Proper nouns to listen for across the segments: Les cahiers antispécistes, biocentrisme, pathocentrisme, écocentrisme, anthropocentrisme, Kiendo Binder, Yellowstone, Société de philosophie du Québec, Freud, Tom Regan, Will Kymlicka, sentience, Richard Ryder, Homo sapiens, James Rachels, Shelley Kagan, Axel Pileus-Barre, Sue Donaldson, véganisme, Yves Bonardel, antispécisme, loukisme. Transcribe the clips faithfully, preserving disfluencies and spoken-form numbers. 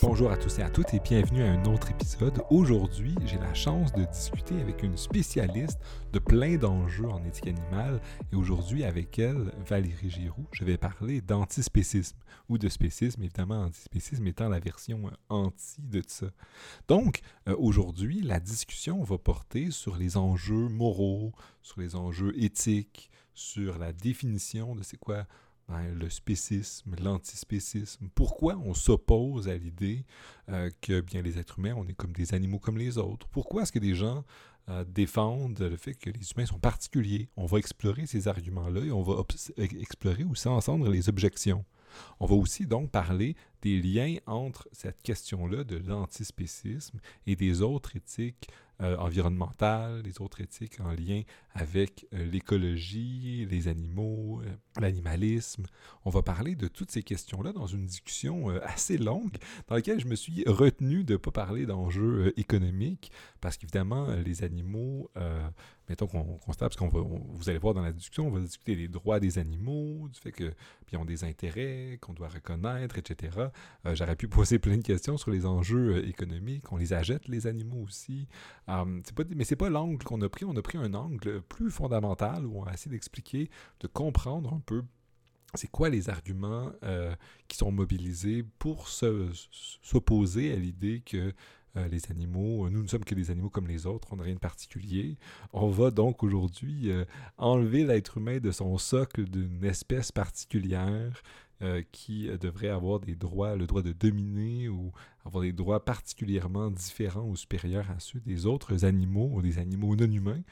Bonjour à tous et à toutes et bienvenue à un autre épisode. Aujourd'hui, j'ai la chance de discuter avec une spécialiste de plein d'enjeux en éthique animale et aujourd'hui avec elle, Valérie Giroux, je vais parler d'antispécisme ou de spécisme, évidemment antispécisme étant la version anti de ça. Donc euh, aujourd'hui, la discussion va porter sur les enjeux moraux, sur les enjeux éthiques, sur la définition de c'est quoi le spécisme, l'antispécisme, pourquoi on s'oppose à l'idée euh, que bien, les êtres humains, on est comme des animaux comme les autres. Pourquoi est-ce que des gens euh, défendent le fait que les humains sont particuliers? On va explorer ces arguments-là et on va obs- explorer ou s'entendre les objections. On va aussi donc parler des liens entre cette question-là de l'antispécisme et des autres éthiques euh, environnementales, des autres éthiques en lien avec euh, l'écologie, les animaux, euh, l'animalisme. On va parler de toutes ces questions-là dans une discussion euh, assez longue dans laquelle je me suis retenu de ne pas parler d'enjeux euh, économiques parce qu'évidemment, les animaux, euh, mettons qu'on constate, parce qu'on va, on, vous allez voir dans la discussion, on va discuter des droits des animaux, du fait que puis ont des intérêts qu'on doit reconnaître, et cetera. Euh, j'aurais pu poser plein de questions sur les enjeux euh, économiques. On les achète, les animaux aussi. Euh, c'est pas, mais ce n'est pas l'angle qu'on a pris. On a pris un angle plus fondamental où on a essayé d'expliquer, de comprendre un peu c'est quoi les arguments euh, qui sont mobilisés pour se, s'opposer à l'idée que euh, les animaux, nous ne sommes que des animaux comme les autres, on n'a rien de particulier. On va donc aujourd'hui euh, enlever l'être humain de son socle d'une espèce particulière, Euh, qui devrait avoir des droits, le droit de dominer ou avoir des droits particulièrement différents ou supérieurs à ceux des autres animaux ou des animaux non humains.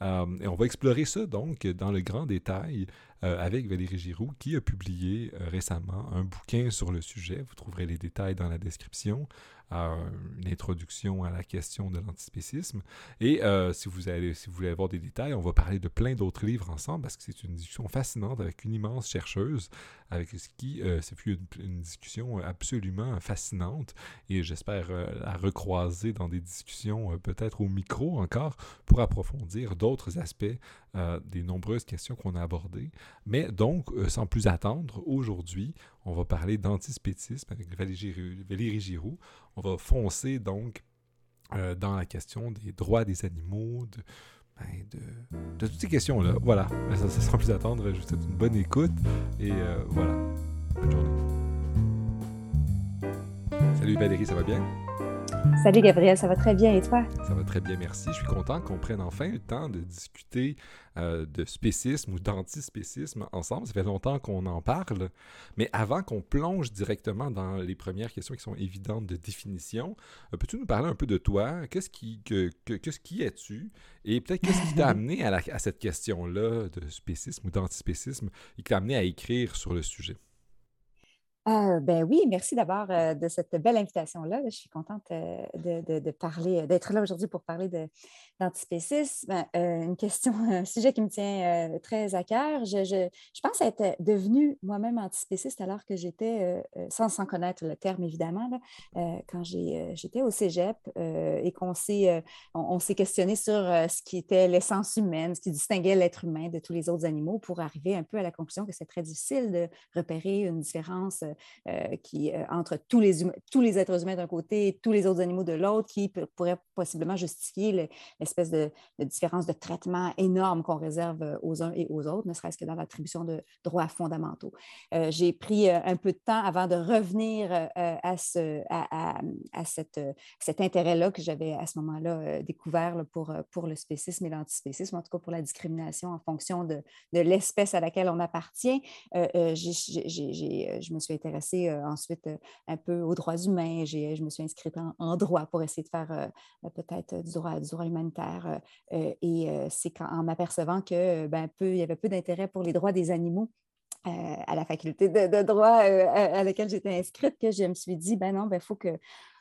Euh, et on va explorer ça donc dans le grand détail euh, avec Valérie Giroux qui a publié euh, récemment un bouquin sur le sujet. Vous trouverez les détails dans la description. Euh, une introduction à la question de l'antispécisme. Et euh, si, vous allez, si vous voulez avoir des détails, on va parler de plein d'autres livres ensemble parce que c'est une discussion fascinante avec une immense chercheuse avec qui euh, ça fut une, une discussion absolument fascinante. Et j'espère euh, la recroiser dans des discussions euh, peut-être au micro encore pour approfondir d'autres aspects euh, des nombreuses questions qu'on a abordées. Mais donc, euh, sans plus attendre, aujourd'hui, on va parler d'antispécisme avec Valérie Giroux. On va foncer donc euh, dans la question des droits des animaux, de, ben de, de toutes ces questions-là. Voilà, ça, ça sera plus attendre. Je vous souhaite une bonne écoute et euh, voilà. Bonne journée. Salut Valérie, ça va bien? Salut Gabriel, ça va très bien et toi? Ça va très bien, merci. Je suis content qu'on prenne enfin le temps de discuter euh, de spécisme ou d'antispécisme ensemble. Ça fait longtemps qu'on en parle, mais avant qu'on plonge directement dans les premières questions qui sont évidentes de définition, euh, peux-tu nous parler un peu de toi? Qu'est-ce qui, que, que, qu'est-ce qui es-tu? Et peut-être qu'est-ce qui t'a amené à, la, à cette question-là de spécisme ou d'antispécisme et qui t'a amené à écrire sur le sujet? Euh, ben oui, merci d'abord euh, de cette belle invitation-là. Je suis contente euh, de, de, de parler, d'être là aujourd'hui pour parler de, d'antispécisme. Euh, une question, un sujet qui me tient euh, très à cœur. Je, je, je pense être devenue moi-même antispéciste alors que j'étais, euh, sans, sans connaître le terme évidemment, là, euh, quand j'ai, euh, j'étais au cégep euh, et qu'on s'est, euh, on, on s'est questionné sur euh, ce qui était l'essence humaine, ce qui distinguait l'être humain de tous les autres animaux pour arriver un peu à la conclusion que c'est très difficile de repérer une différence euh, Euh, qui, euh, entre tous les, hum- tous les êtres humains d'un côté et tous les autres animaux de l'autre qui p- pourrait possiblement justifier le, l'espèce de, de différence de traitement énorme qu'on réserve aux uns et aux autres, ne serait-ce que dans l'attribution de droits fondamentaux. Euh, j'ai pris euh, un peu de temps avant de revenir euh, à, ce, à, à, à cette, euh, cet intérêt-là que j'avais à ce moment-là euh, découvert là, pour, pour le spécisme et l'antispécisme, en tout cas pour la discrimination en fonction de, de l'espèce à laquelle on appartient. Euh, euh, j'ai, j'ai, j'ai, je me suis intéressée euh, ensuite euh, un peu aux droits humains. J'ai, je me suis inscrite en, en droit pour essayer de faire euh, peut-être du droit, du droit humanitaire. Euh, et euh, c'est quand, en m'apercevant que ben, peu, il y avait peu d'intérêt pour les droits des animaux Euh, à la faculté de, de droit euh, à, à laquelle j'étais inscrite, que je me suis dit, ben non, ben faut que,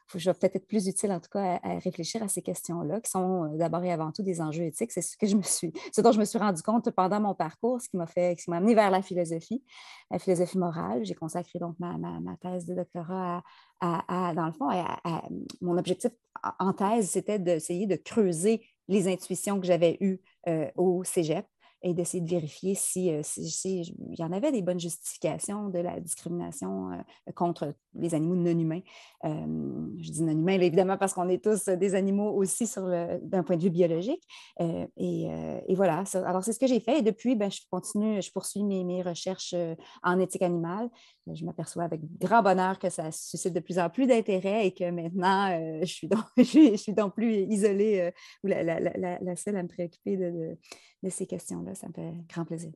faut que je vais peut-être être plus utile en tout cas à, à réfléchir à ces questions-là, qui sont euh, d'abord et avant tout des enjeux éthiques. C'est ce que je me suis, ce dont je me suis rendu compte pendant mon parcours, ce qui m'a fait, ce qui m'a amené vers la philosophie, la philosophie morale. J'ai consacré donc ma, ma, ma thèse de doctorat à À, à, dans le fond, à, à, mon objectif en thèse, c'était d'essayer de creuser les intuitions que j'avais eues euh, au cégep et d'essayer de vérifier s'il si, si, si, y en avait des bonnes justifications de la discrimination euh, contre les animaux non humains. Euh, je dis non humains, évidemment, parce qu'on est tous des animaux aussi sur le, d'un point de vue biologique. Euh, et, euh, et voilà. Ça, alors, c'est ce que j'ai fait. Et depuis, ben, je continue, je poursuis mes, mes recherches en éthique animale. Je m'aperçois avec grand bonheur que ça suscite de plus en plus d'intérêt et que maintenant, euh, je suis donc, je suis, je suis donc plus isolée euh, ou la, la, la, la seule à me préoccuper de, de, de ces questions-là. Ça me fait grand plaisir.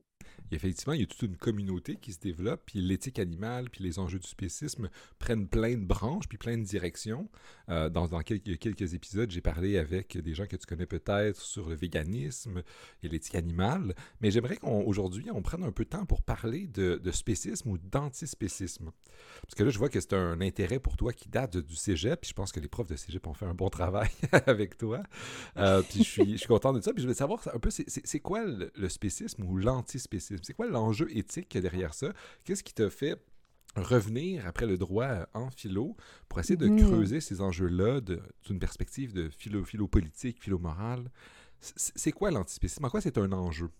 Et effectivement, il y a toute une communauté qui se développe, puis l'éthique animale, puis les enjeux du spécisme prennent plein de branches, puis plein de directions. Euh, dans dans quelques, quelques épisodes, j'ai parlé avec des gens que tu connais peut-être sur le véganisme et l'éthique animale, mais j'aimerais qu'aujourd'hui, on prenne un peu de temps pour parler de, de spécisme ou d'antispécisme. Parce que là, je vois que c'est un intérêt pour toi qui date du cégep, puis je pense que les profs de cégep ont fait un bon travail avec toi. Euh, puis je suis, je suis content de ça, puis je voulais savoir un peu, c'est, c'est, c'est quoi le, le spécisme ou l'antispécisme? C'est quoi l'enjeu éthique derrière ça? Qu'est-ce qui t'a fait revenir après le droit en philo pour essayer de mmh. creuser ces enjeux-là de, d'une perspective de philo, philo-politique, philo-morale? C'est, c'est quoi l'antispécisme? En quoi c'est un enjeu?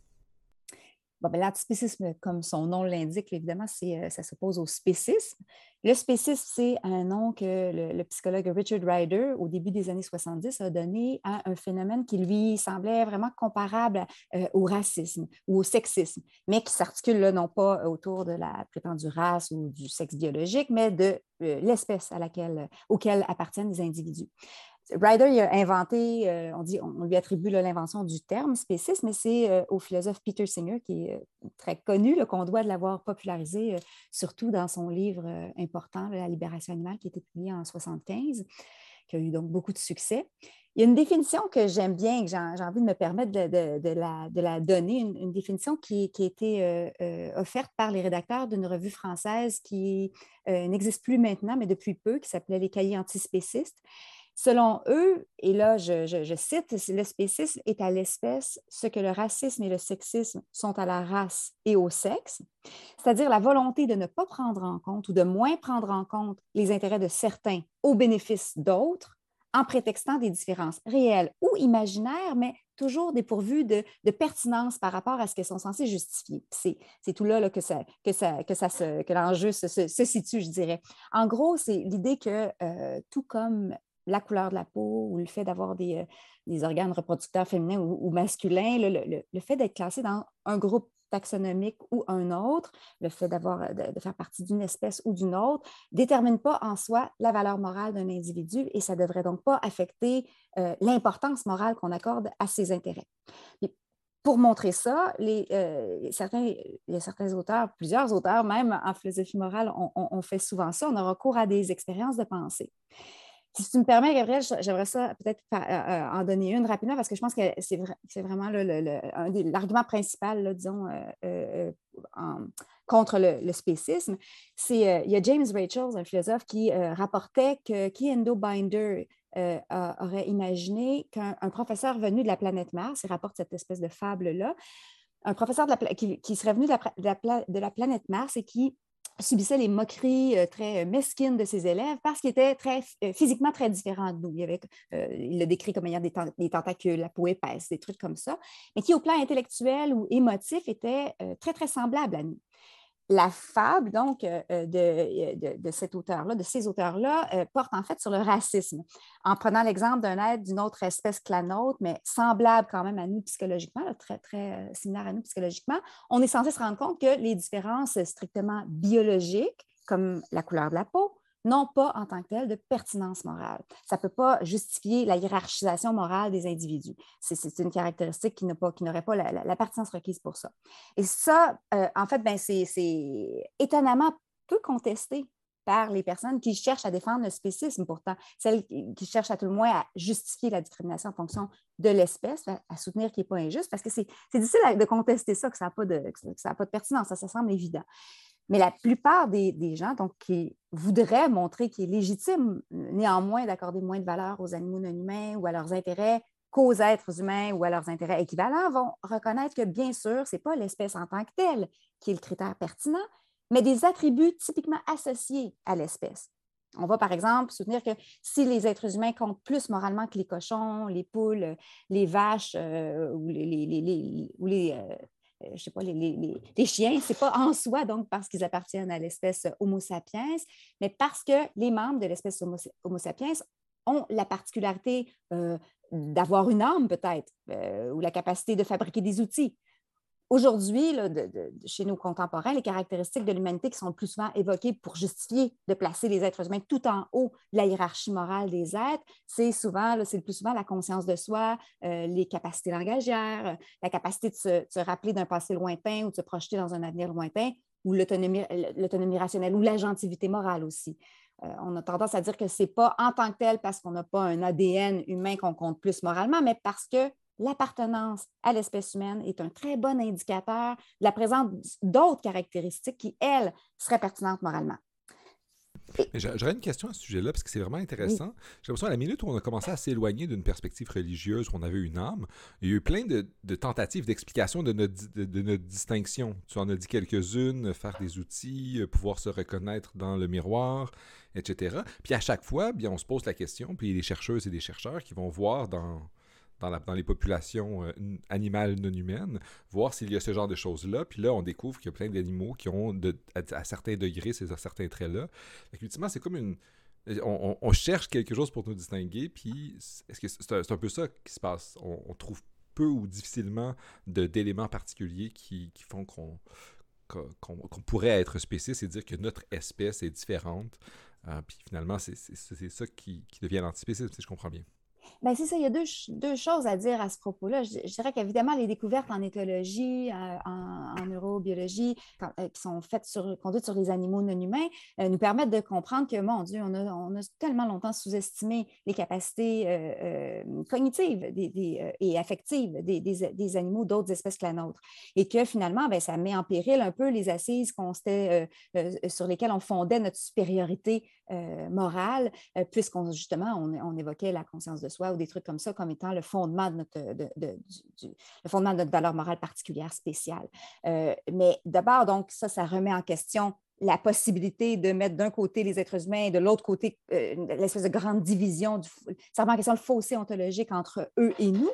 Bon, ben, l'antispécisme, comme son nom l'indique, évidemment, c'est, euh, ça s'oppose au spécisme. Le spécisme, c'est un nom que le, le psychologue Richard Ryder, au début des années soixante-dix, a donné à un phénomène qui lui semblait vraiment comparable euh, au racisme ou au sexisme, mais qui s'articule là, non pas autour de la prétendue race ou du sexe biologique, mais de euh, l'espèce à laquelle, auquel appartiennent les individus. Ryder il a inventé, euh, on, dit, on lui attribue là, l'invention du terme spécisme, mais c'est euh, au philosophe Peter Singer, qui est euh, très connu, là, qu'on doit de l'avoir popularisé, euh, surtout dans son livre euh, important, La libération animale, qui a été publié en soixante-quinze, qui a eu donc beaucoup de succès. Il y a une définition que j'aime bien, que j'ai envie de me permettre de, de, de, la, de la donner, une, une définition qui, qui a été euh, euh, offerte par les rédacteurs d'une revue française qui euh, n'existe plus maintenant, mais depuis peu, qui s'appelait « Les cahiers antispécistes ». Selon eux, et là, je, je, je cite, « Le spécisme est à l'espèce ce que le racisme et le sexisme sont à la race et au sexe, c'est-à-dire la volonté de ne pas prendre en compte ou de moins prendre en compte les intérêts de certains au bénéfice d'autres, en prétextant des différences réelles ou imaginaires, mais toujours dépourvues de, de pertinence par rapport à ce qu'elles sont censées justifier. » C'est, c'est tout là, là que, ça, que, ça, que, ça se, que l'enjeu se, se, se situe, je dirais. En gros, c'est l'idée que euh, tout comme... la couleur de la peau ou le fait d'avoir des, des organes reproducteurs féminins ou, ou masculins, le, le, le fait d'être classé dans un groupe taxonomique ou un autre, le fait d'avoir, de, de faire partie d'une espèce ou d'une autre, ne détermine pas en soi la valeur morale d'un individu et ça ne devrait donc pas affecter euh, l'importance morale qu'on accorde à ses intérêts. Et pour montrer ça, les, euh, certains, il y a certains auteurs, plusieurs auteurs même en philosophie morale, on, on, on fait souvent ça, on a recours à des expériences de pensée. Si tu me permets, Gabriel, j'aimerais ça peut-être en donner une rapidement parce que je pense que c'est, vrai, c'est vraiment le, le, le, un des, l'argument principal, là, disons, euh, euh, en, contre le, le spécisme. C'est, euh, il y a James Rachels, un philosophe, qui euh, rapportait que Kiendo Binder euh, a, aurait imaginé qu'un un professeur venu de la planète Mars, il rapporte cette espèce de fable-là, un professeur de la pla- qui, qui serait venu de la, de, la pla- de la planète Mars et qui subissait les moqueries très mesquines de ses élèves parce qu'il était très, physiquement très différent de nous. Il, avait, euh, il le décrit comme ayant des, tent- des tentacules, la peau épaisse, des trucs comme ça, mais qui, au plan intellectuel ou émotif, était euh, très, très semblable à nous. La fable, donc, euh, de, de, de cet auteur-là, de ces auteurs-là, euh, porte en fait sur le racisme, en prenant l'exemple d'un être d'une autre espèce que la nôtre, mais semblable quand même à nous psychologiquement, là, très, très euh, similaire à nous psychologiquement. On est censé se rendre compte que les différences strictement biologiques, comme la couleur de la peau, n'ont pas en tant que telles de pertinence morale. Ça ne peut pas justifier la hiérarchisation morale des individus. C'est, c'est une caractéristique qui, n'a pas, qui n'aurait pas la, la, la pertinence requise pour ça. Et ça, euh, en fait, ben, c'est, c'est étonnamment peu contesté par les personnes qui cherchent à défendre le spécisme, pourtant, celles qui cherchent à tout le moins à justifier la discrimination en fonction de l'espèce, à soutenir qu'il n'est pas injuste, parce que c'est, c'est difficile de contester ça, que ça n'a pas, pas de pertinence, ça, ça semble évident. Mais la plupart des, des gens donc, qui voudraient montrer qu'il est légitime néanmoins d'accorder moins de valeur aux animaux non humains ou à leurs intérêts qu'aux êtres humains ou à leurs intérêts équivalents vont reconnaître que, bien sûr, ce n'est pas l'espèce en tant que telle qui est le critère pertinent, mais des attributs typiquement associés à l'espèce. On va, par exemple, soutenir que si les êtres humains comptent plus moralement que les cochons, les poules, les vaches euh, ou les... les, les, les, ou les euh, je ne sais pas, les, les, les, les chiens, ce n'est pas en soi, donc, parce qu'ils appartiennent à l'espèce Homo sapiens, mais parce que les membres de l'espèce Homo, Homo sapiens ont la particularité euh, d'avoir une âme, peut-être, euh, ou la capacité de fabriquer des outils. Aujourd'hui, là, de, de, chez nos contemporains, les caractéristiques de l'humanité qui sont le plus souvent évoquées pour justifier de placer les êtres humains tout en haut de la hiérarchie morale des êtres, c'est souvent, là, c'est le plus souvent la conscience de soi, euh, les capacités langagières, la capacité de se, de se rappeler d'un passé lointain ou de se projeter dans un avenir lointain, ou l'autonomie, l'autonomie rationnelle, ou l'agentivité morale aussi. Euh, on a tendance à dire que ce n'est pas en tant que tel parce qu'on n'a pas un A D N humain qu'on compte plus moralement, mais parce que l'appartenance à l'espèce humaine est un très bon indicateur de la présence d'autres caractéristiques qui, elles, seraient pertinentes moralement. J'aurais une question à ce sujet-là, parce que c'est vraiment intéressant. Oui. J'ai l'impression, à la minute où on a commencé à s'éloigner d'une perspective religieuse, où on avait une âme, il y a eu plein de, de tentatives d'explication de notre, de, de notre distinction. Tu en as dit quelques-unes, faire des outils, pouvoir se reconnaître dans le miroir, et cetera. Puis à chaque fois, bien, on se pose la question, puis il y a des chercheuses et des chercheurs qui vont voir dans... Dans, la, dans les populations euh, animales non humaines, voir s'il y a ce genre de choses-là. Puis là, on découvre qu'il y a plein d'animaux qui ont de, à, à certains degrés ces à certains traits-là. Ultimement, c'est comme une... On, on, on cherche quelque chose pour nous distinguer, puis est-ce que c'est un, c'est un peu ça qui se passe. On, on trouve peu ou difficilement de, d'éléments particuliers qui, qui font qu'on, qu'on, qu'on pourrait être spéciste et dire que notre espèce est différente. Euh, puis finalement, c'est, c'est, c'est ça qui, qui devient l'antispécisme, si je comprends bien. Bien, c'est ça, il y a deux, deux choses à dire à ce propos-là. Je, je dirais qu'évidemment, les découvertes en écologie, en, en neurobiologie, quand, euh, qui sont faites sur, conduites sur les animaux non humains, euh, nous permettent de comprendre que, mon Dieu, on a, on a tellement longtemps sous-estimé les capacités euh, euh, cognitives des, des, euh, et affectives des, des, des animaux d'autres espèces que la nôtre. Et que finalement, bien, ça met en péril un peu les assises qu'on s'était, euh, euh, sur lesquelles on fondait notre supériorité euh, morale, euh, puisqu'on, justement, on, on évoquait la conscience de soi ou des trucs comme ça, comme étant le fondement de notre, de, de, du, le fondement de notre valeur morale particulière, spéciale. Euh, mais d'abord, donc, ça, ça remet en question la possibilité de mettre d'un côté les êtres humains et de l'autre côté euh, l'espèce de grande division, du, ça remet en question le fossé ontologique entre eux et nous.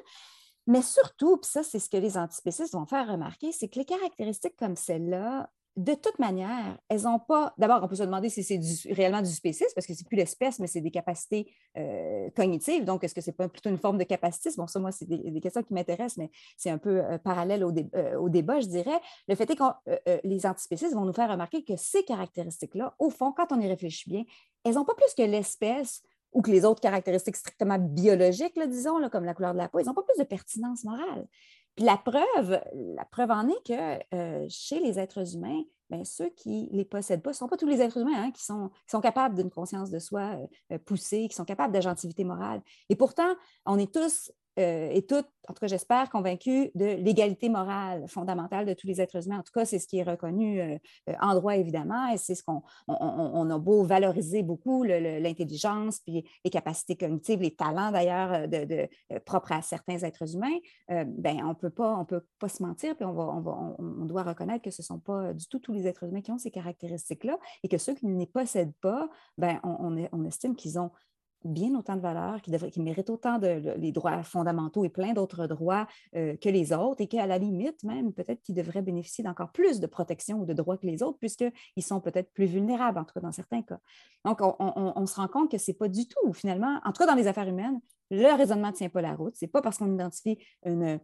Mais surtout, puis ça, c'est ce que les antispécistes vont faire remarquer, c'est que les caractéristiques comme celle-là, de toute manière, elles n'ont pas... D'abord, on peut se demander si c'est du, réellement du spécisme, parce que c'est plus l'espèce, mais c'est des capacités euh, cognitives. Donc, est-ce que c'est pas plutôt une forme de capacitisme? Bon, ça, moi, c'est des, des questions qui m'intéressent, mais c'est un peu euh, parallèle au, dé, euh, au débat, je dirais. Le fait est que euh, euh, les antispécistes vont nous faire remarquer que ces caractéristiques-là, au fond, quand on y réfléchit bien, elles n'ont pas plus que l'espèce ou que les autres caractéristiques strictement biologiques, là, disons, là, comme la couleur de la peau, elles n'ont pas plus de pertinence morale. Puis la preuve, la preuve en est que euh, chez les êtres humains, bien, ceux qui ne les possèdent pas, ce ne sont pas tous les êtres humains hein, qui, sont, qui sont capables d'une conscience de soi euh, poussée, qui sont capables d'agentivité morale. Et pourtant, on est tous euh, et toutes, en tout cas j'espère, convaincus de l'égalité morale fondamentale de tous les êtres humains. En tout cas, c'est ce qui est reconnu euh, en droit, évidemment, et c'est ce qu'on on, on a beau valoriser beaucoup, le, le, l'intelligence, puis les capacités cognitives, les talents d'ailleurs de, de, de, propres à certains êtres humains. Euh, ben, on peut pas, on peut pas se mentir, puis on, va, on, va, on, on doit reconnaître que ce ne sont pas du tout tous les êtres humains qui ont ces caractéristiques-là, et que ceux qui ne les possèdent pas, ben, on, on, on estime qu'ils ont bien autant de valeurs, qui, devraient, qui méritent autant de, de, les droits fondamentaux et plein d'autres droits euh, que les autres, et qu'à la limite même, peut-être qu'ils devraient bénéficier d'encore plus de protection ou de droits que les autres, puisqu'ils sont peut-être plus vulnérables, en tout cas dans certains cas. Donc, on, on, on se rend compte que ce n'est pas du tout, finalement, en tout cas dans les affaires humaines, le raisonnement ne tient pas la route. Ce n'est pas parce qu'on identifie une...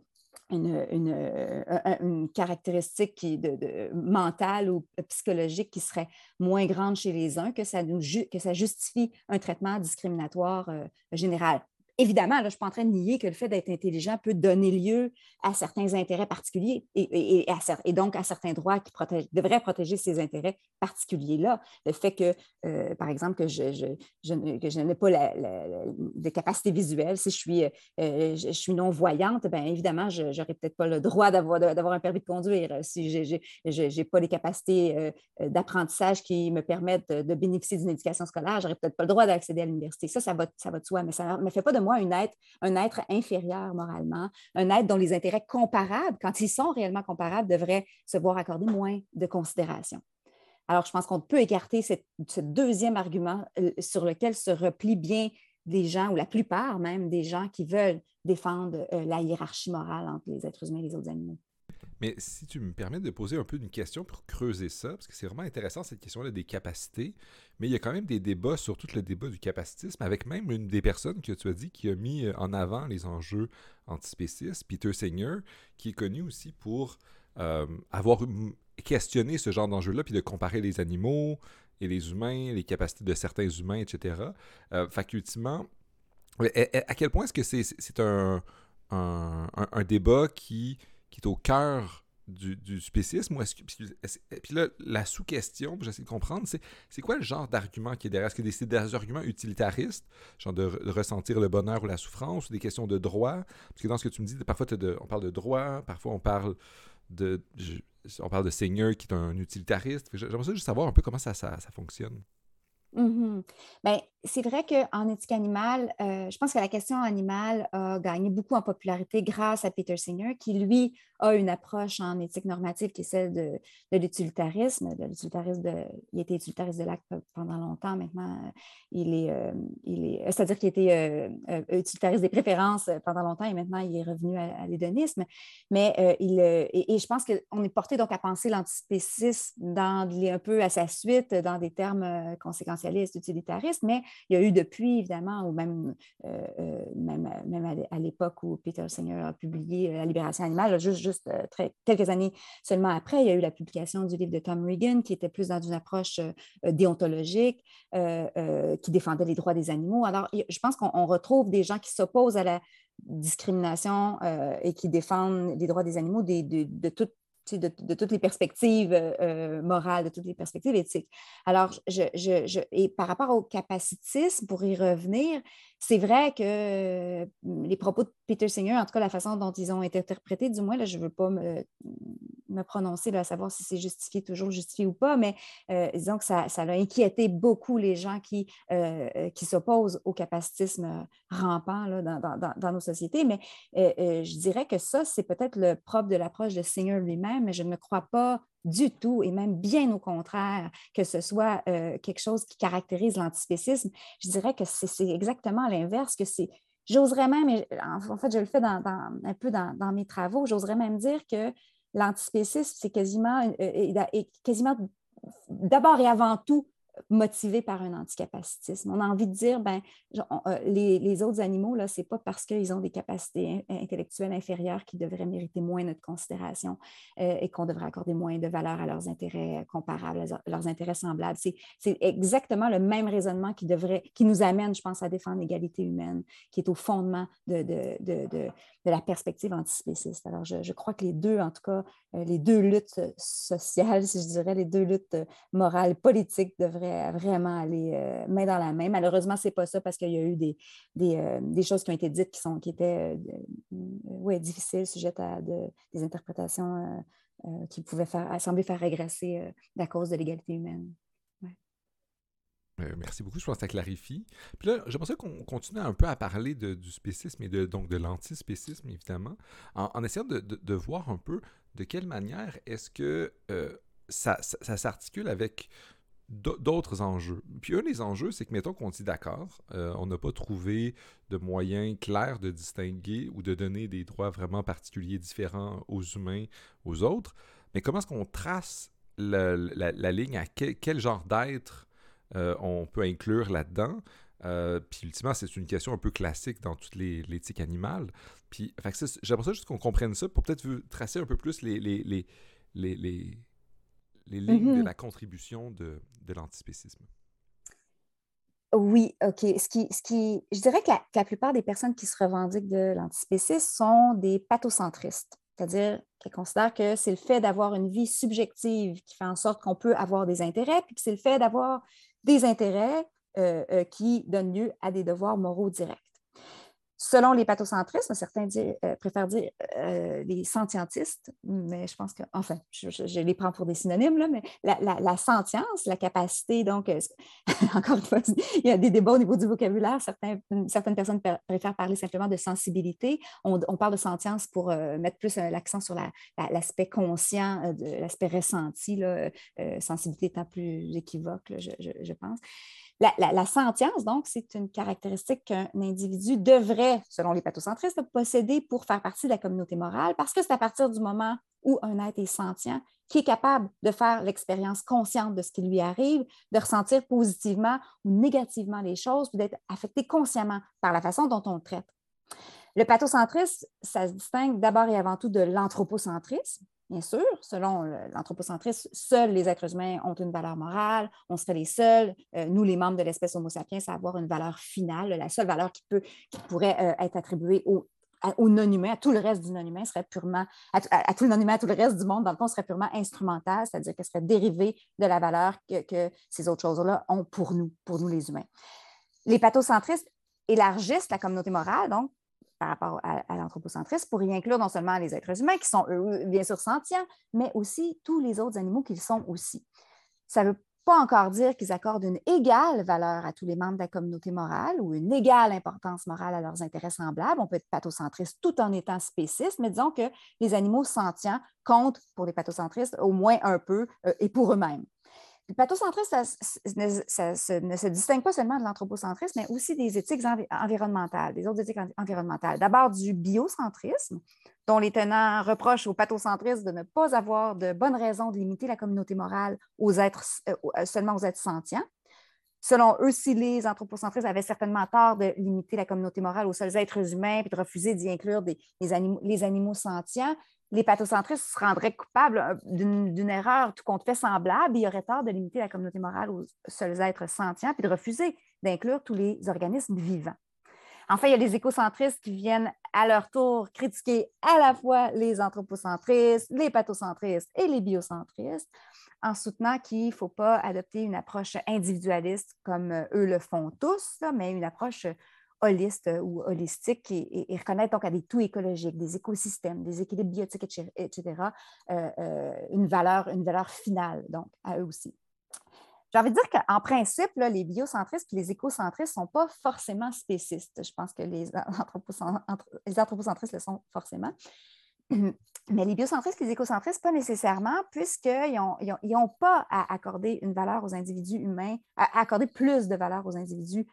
Une, une, une caractéristique qui, de, de, mentale ou psychologique qui serait moins grande chez les uns, que ça, nous ju- que ça justifie un traitement discriminatoire euh, général. Évidemment, là, je ne suis pas en train de nier que le fait d'être intelligent peut donner lieu à certains intérêts particuliers et, et, et, à, et donc à certains droits qui protègent, devraient protéger ces intérêts particuliers-là. Le fait que, euh, par exemple, que je, je, je, que je n'ai pas la, la, la, de capacité visuelle, si je suis, euh, je, je suis non-voyante, bien évidemment, je n'aurais peut-être pas le droit d'avoir, d'avoir un permis de conduire si je n'ai pas les capacités euh, d'apprentissage qui me permettent de bénéficier d'une éducation scolaire. Je n'aurais peut-être pas le droit d'accéder à l'université. Ça, ça va, ça va de soi, mais ça ne me fait pas de moi Un être, un être inférieur moralement, un être dont les intérêts comparables, quand ils sont réellement comparables, devraient se voir accorder moins de considération. Alors, je pense qu'on peut écarter cette, ce deuxième argument euh, sur lequel se replient bien des gens, ou la plupart même des gens qui veulent défendre euh, la hiérarchie morale entre les êtres humains et les autres animaux. Mais si tu me permets de poser un peu une question pour creuser ça, parce que c'est vraiment intéressant cette question-là des capacités, mais il y a quand même des débats sur tout le débat du capacitisme, avec même une des personnes que tu as dit qui a mis en avant les enjeux antispécistes, Peter Singer, qui est connu aussi pour euh, avoir questionné ce genre d'enjeux-là, puis de comparer les animaux et les humains, les capacités de certains humains, et cetera. Euh, fait qu'ultimement, à quel point est-ce que c'est, c'est un, un, un, un débat qui... qui est au cœur du, du spécisme, ou est-ce que, puis là, la sous-question, j'essaie de comprendre, c'est, c'est quoi le genre d'argument qui est derrière? Est-ce que c'est des arguments utilitaristes, genre de, de ressentir le bonheur ou la souffrance, ou des questions de droit? Parce que dans ce que tu me dis, parfois de, on parle de droit, parfois on parle de je, on parle de Singer qui est un utilitariste. J'aimerais ça juste savoir un peu comment ça, ça, ça fonctionne. Mm-hmm. Bien, c'est vrai qu'en éthique animale, euh, je pense que la question animale a gagné beaucoup en popularité grâce à Peter Singer, qui, lui, a une approche en éthique normative qui est celle de, de l'utilitarisme. De l'utilitarisme de, il était utilitariste de l'acte pendant longtemps. Maintenant, il est, euh, il est, c'est-à-dire qu'il était euh, utilitariste des préférences pendant longtemps et maintenant, il est revenu à, à l'hédonisme. Mais euh, il, euh, et, et je pense qu'on est porté donc à penser l'antispécisme dans, un peu à sa suite dans des termes conséquentiels. Utilitariste, mais il y a eu depuis, évidemment, ou même, euh, même, même à l'époque où Peter Singer a publié La libération animale, juste, juste très, quelques années seulement après, il y a eu la publication du livre de Tom Regan, qui était plus dans une approche euh, déontologique, euh, euh, qui défendait les droits des animaux. Alors, je pense qu'on on retrouve des gens qui s'opposent à la discrimination euh, et qui défendent les droits des animaux des, de, de toute De, de toutes les perspectives euh, morales, de toutes les perspectives éthiques. Alors, je, je, je, et par rapport au capacitisme, pour y revenir, c'est vrai que euh, les propos de Peter Singer, en tout cas la façon dont ils ont été interprétés, du moins, là, je ne veux pas me, me prononcer là, à savoir si c'est justifié, toujours justifié ou pas, mais euh, disons que ça, ça a inquiété beaucoup les gens qui, euh, qui s'opposent au capacitisme rampant là, dans, dans, dans nos sociétés. Mais euh, euh, je dirais que ça, c'est peut-être le propre de l'approche de Singer lui-même, mais je ne crois pas du tout, et même bien au contraire, que ce soit euh, quelque chose qui caractérise l'antispécisme. Je dirais que c'est, c'est exactement l'inverse, que c'est, j'oserais même, et en fait, je le fais dans, dans, un peu dans, dans mes travaux, j'oserais même dire que l'antispécisme, c'est quasiment, euh, est, est quasiment d'abord et avant tout motivé par un anticapacitisme. On a envie de dire, ben, on, euh, les, les autres animaux, là, c'est pas parce qu'ils ont des capacités in- intellectuelles inférieures qu'ils devraient mériter moins notre considération euh, et qu'on devrait accorder moins de valeur à leurs intérêts comparables, à leurs intérêts semblables. C'est, c'est exactement le même raisonnement qui devrait, qui nous amène, je pense, à défendre l'égalité humaine, qui est au fondement de, de, de, de, de la perspective antispéciste. Alors, je, je crois que les deux, en tout cas, euh, les deux luttes sociales, si je dirais, les deux luttes morales, politiques, devraient vraiment aller euh, main dans la main. Malheureusement, c'est pas ça parce qu'il y a eu des, des, euh, des choses qui ont été dites qui, sont, qui étaient euh, euh, ouais, difficiles, sujettes à de, des interprétations euh, euh, qui pouvaient faire, sembler faire régresser euh, la cause de l'égalité humaine. Ouais. Euh, merci beaucoup, je pense que ça clarifie. Puis là, j'aimerais ça qu'on continue un peu à parler de, du spécisme et de, donc de l'antispécisme, évidemment, en, en essayant de, de, de voir un peu de quelle manière est-ce que euh, ça, ça, ça s'articule avec d'autres enjeux. Puis un des enjeux, c'est que, mettons qu'on dit d'accord, euh, on n'a pas trouvé de moyen clair de distinguer ou de donner des droits vraiment particuliers différents aux humains, aux autres, mais comment est-ce qu'on trace la, la, la ligne à quel, quel genre d'être euh, on peut inclure là-dedans? Euh, puis ultimement, c'est une question un peu classique dans toute les, l'éthique animale. Puis, fait que ça, j'aimerais ça juste qu'on comprenne ça pour peut-être tracer un peu plus les... les, les, les, les les lignes mm-hmm. de la contribution de, de l'antispécisme. Oui, OK. Ce qui, ce qui, je dirais que la, que la plupart des personnes qui se revendiquent de l'antispécisme sont des pathocentristes, c'est-à-dire qu'elles considèrent que c'est le fait d'avoir une vie subjective qui fait en sorte qu'on peut avoir des intérêts, puis que c'est le fait d'avoir des intérêts euh, euh, qui donnent lieu à des devoirs moraux directs. Selon les pathocentristes, certains dire, euh, préfèrent dire euh, les sentientistes, mais je pense que, enfin, je, je, je les prends pour des synonymes, là, mais la, la, la sentience, la capacité, donc, euh, encore une fois, il y a des débats au niveau du vocabulaire. Certains, certaines personnes pr- préfèrent parler simplement de sensibilité. On, on parle de sentience pour euh, mettre plus euh, l'accent sur la, la, l'aspect conscient, euh, de, l'aspect ressenti, là, euh, sensibilité étant plus équivoque, là, je, je, je pense. La, la, la sentience, donc, c'est une caractéristique qu'un individu devrait, selon les pathocentristes, posséder pour faire partie de la communauté morale, parce que c'est à partir du moment où un être est sentient, qui est capable de faire l'expérience consciente de ce qui lui arrive, de ressentir positivement ou négativement les choses, puis d'être affecté consciemment par la façon dont on le traite. Le pathocentrisme, ça se distingue d'abord et avant tout de l'anthropocentrisme. Bien sûr, selon l'anthropocentrisme, seuls les êtres humains ont une valeur morale, on serait les seuls, euh, nous les membres de l'espèce Homo sapiens, à avoir une valeur finale, la seule valeur qui, peut, qui pourrait euh, être attribuée au, à, au non-humain, à tout le reste du non-humain serait purement, à, à, à tout le non-humain, à tout le reste du monde, dans le fond, serait purement instrumentale, c'est-à-dire qu'elle serait dérivée de la valeur que, que ces autres choses-là ont pour nous, pour nous les humains. Les pathocentristes élargissent la communauté morale, donc, par rapport à, à l'anthropocentrisme, pour y inclure non seulement les êtres humains, qui sont eux, bien sûr, sentients, mais aussi tous les autres animaux qu'ils sont aussi. Ça ne veut pas encore dire qu'ils accordent une égale valeur à tous les membres de la communauté morale ou une égale importance morale à leurs intérêts semblables. On peut être pathocentriste tout en étant spéciste, mais disons que les animaux sentients comptent pour les pathocentristes au moins un peu euh, et pour eux-mêmes. Le pathocentrisme ça, ça, ça, ça, ne se distingue pas seulement de l'anthropocentrisme, mais aussi des éthiques envi environnementales, des autres éthiques en environnementales. D'abord du biocentrisme, dont les tenants reprochent aux pathocentristes de ne pas avoir de bonnes raisons de limiter la communauté morale aux êtres, euh, seulement aux êtres sentients. Selon eux, si les anthropocentristes avaient certainement tort de limiter la communauté morale aux seuls êtres humains et de refuser d'y inclure des, les, animaux, les animaux sentients, les pathocentristes se rendraient coupables d'une erreur tout compte fait semblable. Il y aurait tort de limiter la communauté morale aux seuls êtres sentients puis de refuser d'inclure tous les organismes vivants. Enfin, il y a les écocentristes qui viennent à leur tour critiquer à la fois les anthropocentristes, les pathocentristes et les biocentristes en soutenant qu'il ne faut pas adopter une approche individualiste comme eux le font tous, mais une approche holiste ou holistique et, et, et reconnaître donc à des tout écologiques, des écosystèmes, des équilibres biotiques, et cetera, et cetera euh, euh, une valeur, une valeur finale, donc, à eux aussi. J'ai envie de dire qu'en principe, là, les biocentristes et les écocentristes ne sont pas forcément spécistes. Je pense que les, anthropocent, les anthropocentristes le sont forcément. Mais les biocentristes et les écocentristes, pas nécessairement, puisqu'ils n'ont ils ont, ils ont pas à accorder une valeur aux individus humains, à accorder plus de valeur aux individus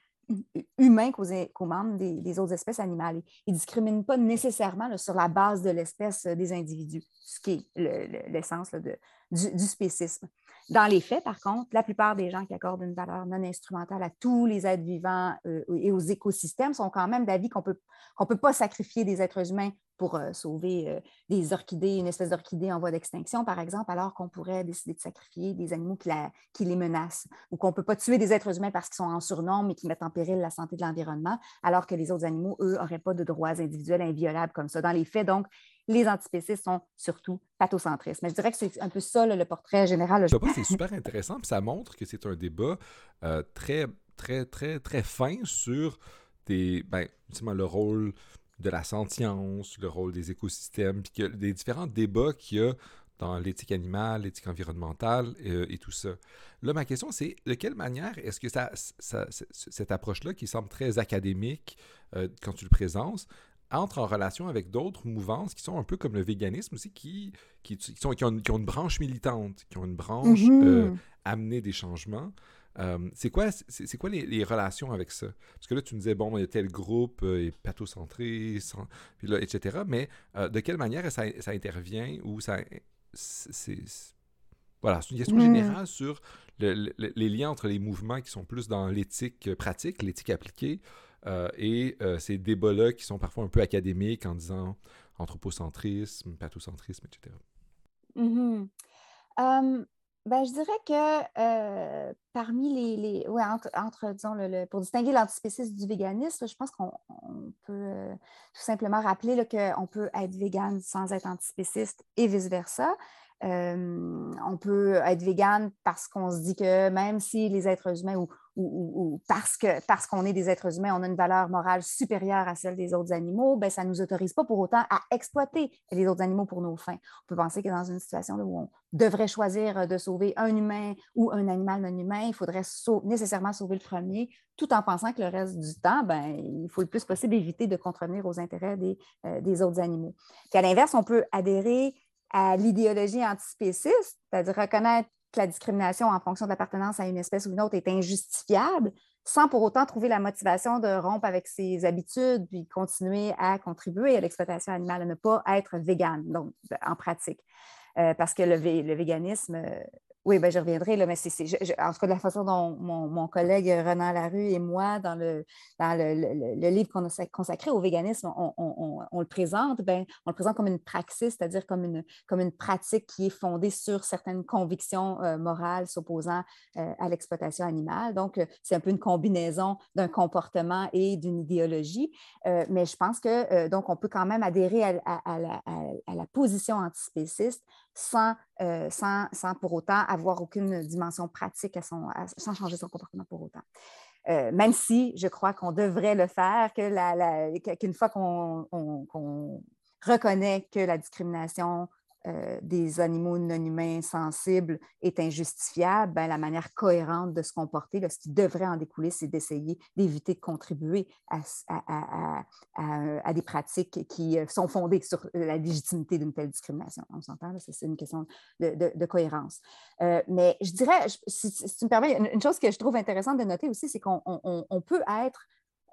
humains qu'aux qu'aux membres des, des autres espèces animales. Ils ne discriminent pas nécessairement là, sur la base de l'espèce des individus, ce qui est l'essence le, le, du, du spécisme. Dans les faits, par contre, la plupart des gens qui accordent une valeur non instrumentale à tous les êtres vivants euh, et aux écosystèmes sont quand même d'avis qu'on peut, qu'on peut pas sacrifier des êtres humains pour euh, sauver euh, des orchidées, une espèce d'orchidée en voie d'extinction, par exemple, alors qu'on pourrait décider de sacrifier des animaux qui, la, qui les menacent, ou qu'on ne peut pas tuer des êtres humains parce qu'ils sont en surnombre et qui mettent en péril la santé de l'environnement, alors que les autres animaux, eux, n'auraient pas de droits individuels inviolables comme ça. Dans les faits, donc, les antispécistes sont surtout pathocentristes. Mais je dirais que c'est un peu ça, là, le portrait général. C'est super intéressant, puis ça montre que c'est un débat euh, très, très, très, très fin sur des, ben, justement, le rôle de la sentience, le rôle des écosystèmes, puis que des différents débats qu'il y a dans l'éthique animale, l'éthique environnementale euh, et tout ça. Là, ma question, c'est de quelle manière est-ce que ça, ça, cette approche-là, qui semble très académique euh, quand tu le présentes, entre en relation avec d'autres mouvances qui sont un peu comme le véganisme aussi, qui, qui, qui, sont, qui, ont, qui ont une branche militante, qui ont une branche mm-hmm. euh, amener des changements. Euh, c'est quoi, c'est, c'est quoi les, les relations avec ça? Parce que là, tu me disais, bon, il y a tel groupe, euh, pathocentré, puis là, et cetera. Mais euh, de quelle manière ça, ça intervient ou ça... C'est, c'est... Voilà, c'est une question générale mmh. sur le, le, les liens entre les mouvements qui sont plus dans l'éthique pratique, l'éthique appliquée, euh, et euh, ces débats-là qui sont parfois un peu académiques en disant anthropocentrisme, pathocentrisme, et cetera. Mmh. Um... Ben, je dirais que euh, parmi les... les ouais, entre, entre, disons, le, le, pour distinguer l'antispécisme du véganisme, je pense qu'on peut euh, tout simplement rappeler qu'on peut être végane sans être antispéciste et vice-versa. Euh, on peut être végane parce qu'on se dit que même si les êtres humains, ou, ou, ou, ou parce que, parce qu'on est des êtres humains, on a une valeur morale supérieure à celle des autres animaux, ben, ça ne nous autorise pas pour autant à exploiter les autres animaux pour nos fins. On peut penser que dans une situation où on devrait choisir de sauver un humain ou un animal non humain, il faudrait sau- nécessairement sauver le premier, tout en pensant que le reste du temps, ben, il faut le plus possible éviter de contrevenir aux intérêts des, euh, des autres animaux. Puis à l'inverse, on peut adhérer à l'idéologie antispéciste, c'est-à-dire reconnaître que la discrimination en fonction de l'appartenance à une espèce ou une autre est injustifiable, sans pour autant trouver la motivation de rompre avec ses habitudes puis continuer à contribuer à l'exploitation animale, à ne pas être végane, donc en pratique. Euh, parce que le, vé le véganisme, euh, oui, ben, je reviendrai, là, mais c'est, c'est, je, je, en tout cas de la façon dont mon, mon collègue Renan Larue et moi, dans le, dans le, le, le livre qu'on a consacré au véganisme, on, on, on, on, le présente, ben, on le présente comme une praxis, c'est-à-dire comme une, comme une pratique qui est fondée sur certaines convictions euh, morales s'opposant euh, à l'exploitation animale. Donc, c'est un peu une combinaison d'un comportement et d'une idéologie, euh, mais je pense que, euh, donc, on peut quand même adhérer à, à, à, la, à, à la position antispéciste sans, euh, sans, sans pour autant avoir aucune dimension pratique, à son, à, sans changer son comportement pour autant. Euh, même si je crois qu'on devrait le faire, que la, la, qu'une fois qu'on on, qu'on reconnaît que la discrimination euh, des animaux non humains sensibles est injustifiable, ben, la manière cohérente de se comporter, là, ce qui devrait en découler, c'est d'essayer d'éviter de contribuer à, à, à, à, à des pratiques qui sont fondées sur la légitimité d'une telle discrimination. On s'entend, c'est une question de, de, de cohérence. Euh, mais je dirais, je, si, si tu me permets, une, une chose que je trouve intéressante de noter aussi, c'est qu'on on, on peut être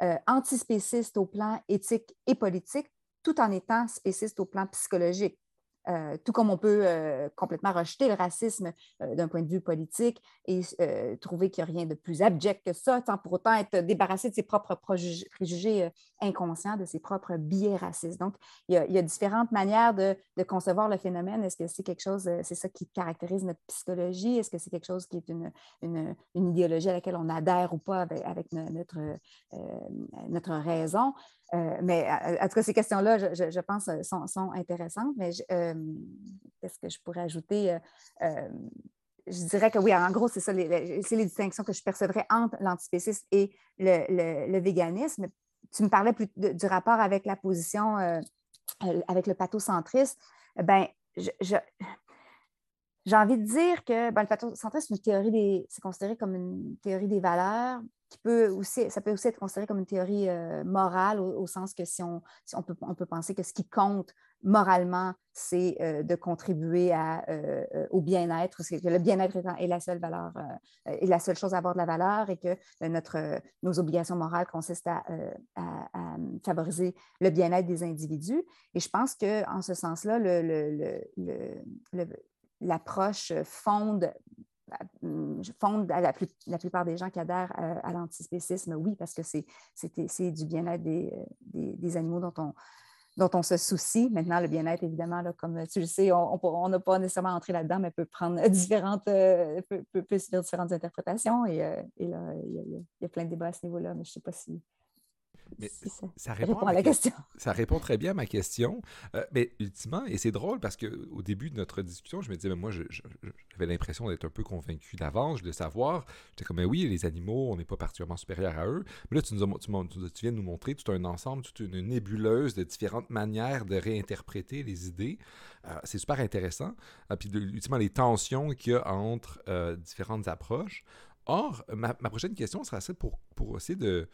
euh, antispéciste au plan éthique et politique tout en étant spéciste au plan psychologique. Euh, tout comme on peut euh, complètement rejeter le racisme euh, d'un point de vue politique et euh, trouver qu'il n'y a rien de plus abject que ça, sans pour autant être débarrassé de ses propres préjugés, préjugés euh, inconscients, de ses propres biais racistes. Donc, il y a, il y a différentes manières de, de concevoir le phénomène. Est-ce que c'est quelque chose, c'est ça qui caractérise notre psychologie? Est-ce que c'est quelque chose qui est une, une, une idéologie à laquelle on adhère ou pas avec, avec notre, euh, notre raison? Euh, mais en tout cas, ces questions-là, je, je, je pense, sont, sont intéressantes. Mais euh, qu'est-ce que je pourrais ajouter? Euh, je dirais que oui, en gros, c'est ça, c'est les distinctions que je percevrais entre l'antispécisme et le, le, le véganisme. Tu me parlais plus de, du rapport avec la position, euh, avec le pathocentrisme. Ben, je... je J'ai envie de dire que ben, le pathocentrisme, c'est considéré comme une théorie des valeurs, qui peut aussi, ça peut aussi être considéré comme une théorie euh, morale, au, au sens que si on, si on, peut, on peut penser que ce qui compte moralement, c'est euh, de contribuer à, euh, au bien-être, que le bien-être est la seule valeur, euh, est la seule chose à avoir de la valeur et que euh, notre, nos obligations morales consistent à, euh, à, à favoriser le bien-être des individus. Et je pense qu'en ce sens-là, le... le, le, le, le l'approche fonde, fonde à la, plus, la plupart des gens qui adhèrent à, à l'antispécisme, oui, parce que c'est du bien-être des, des, des animaux dont on, dont on se soucie. Maintenant, le bien-être, évidemment, là, comme tu le sais, on n'a pas nécessairement entré là-dedans, mais peut prendre différentes, euh, peut, peut, peut subir différentes interprétations. Et, euh, et là, il y, a, il y a plein de débats à ce niveau-là, mais je ne sais pas si... Mais ça, ça, répond répond à à la question. Question. Ça répond très bien à ma question. Euh, mais ultimement, et c'est drôle parce qu'au début de notre discussion, je me disais, mais moi, j'avais l'impression d'être un peu convaincu d'avance, de le savoir. J'étais comme, mais oui, les animaux, on n'est pas particulièrement supérieurs à eux. Mais là, tu, nous as, tu, tu, tu viens de nous montrer tout un ensemble, toute une nébuleuse de différentes manières de réinterpréter les idées. Euh, c'est super intéressant. Euh, puis, de, ultimement, les tensions qu'il y a entre euh, différentes approches. Or, ma, ma prochaine question sera celle pour, pour essayer de...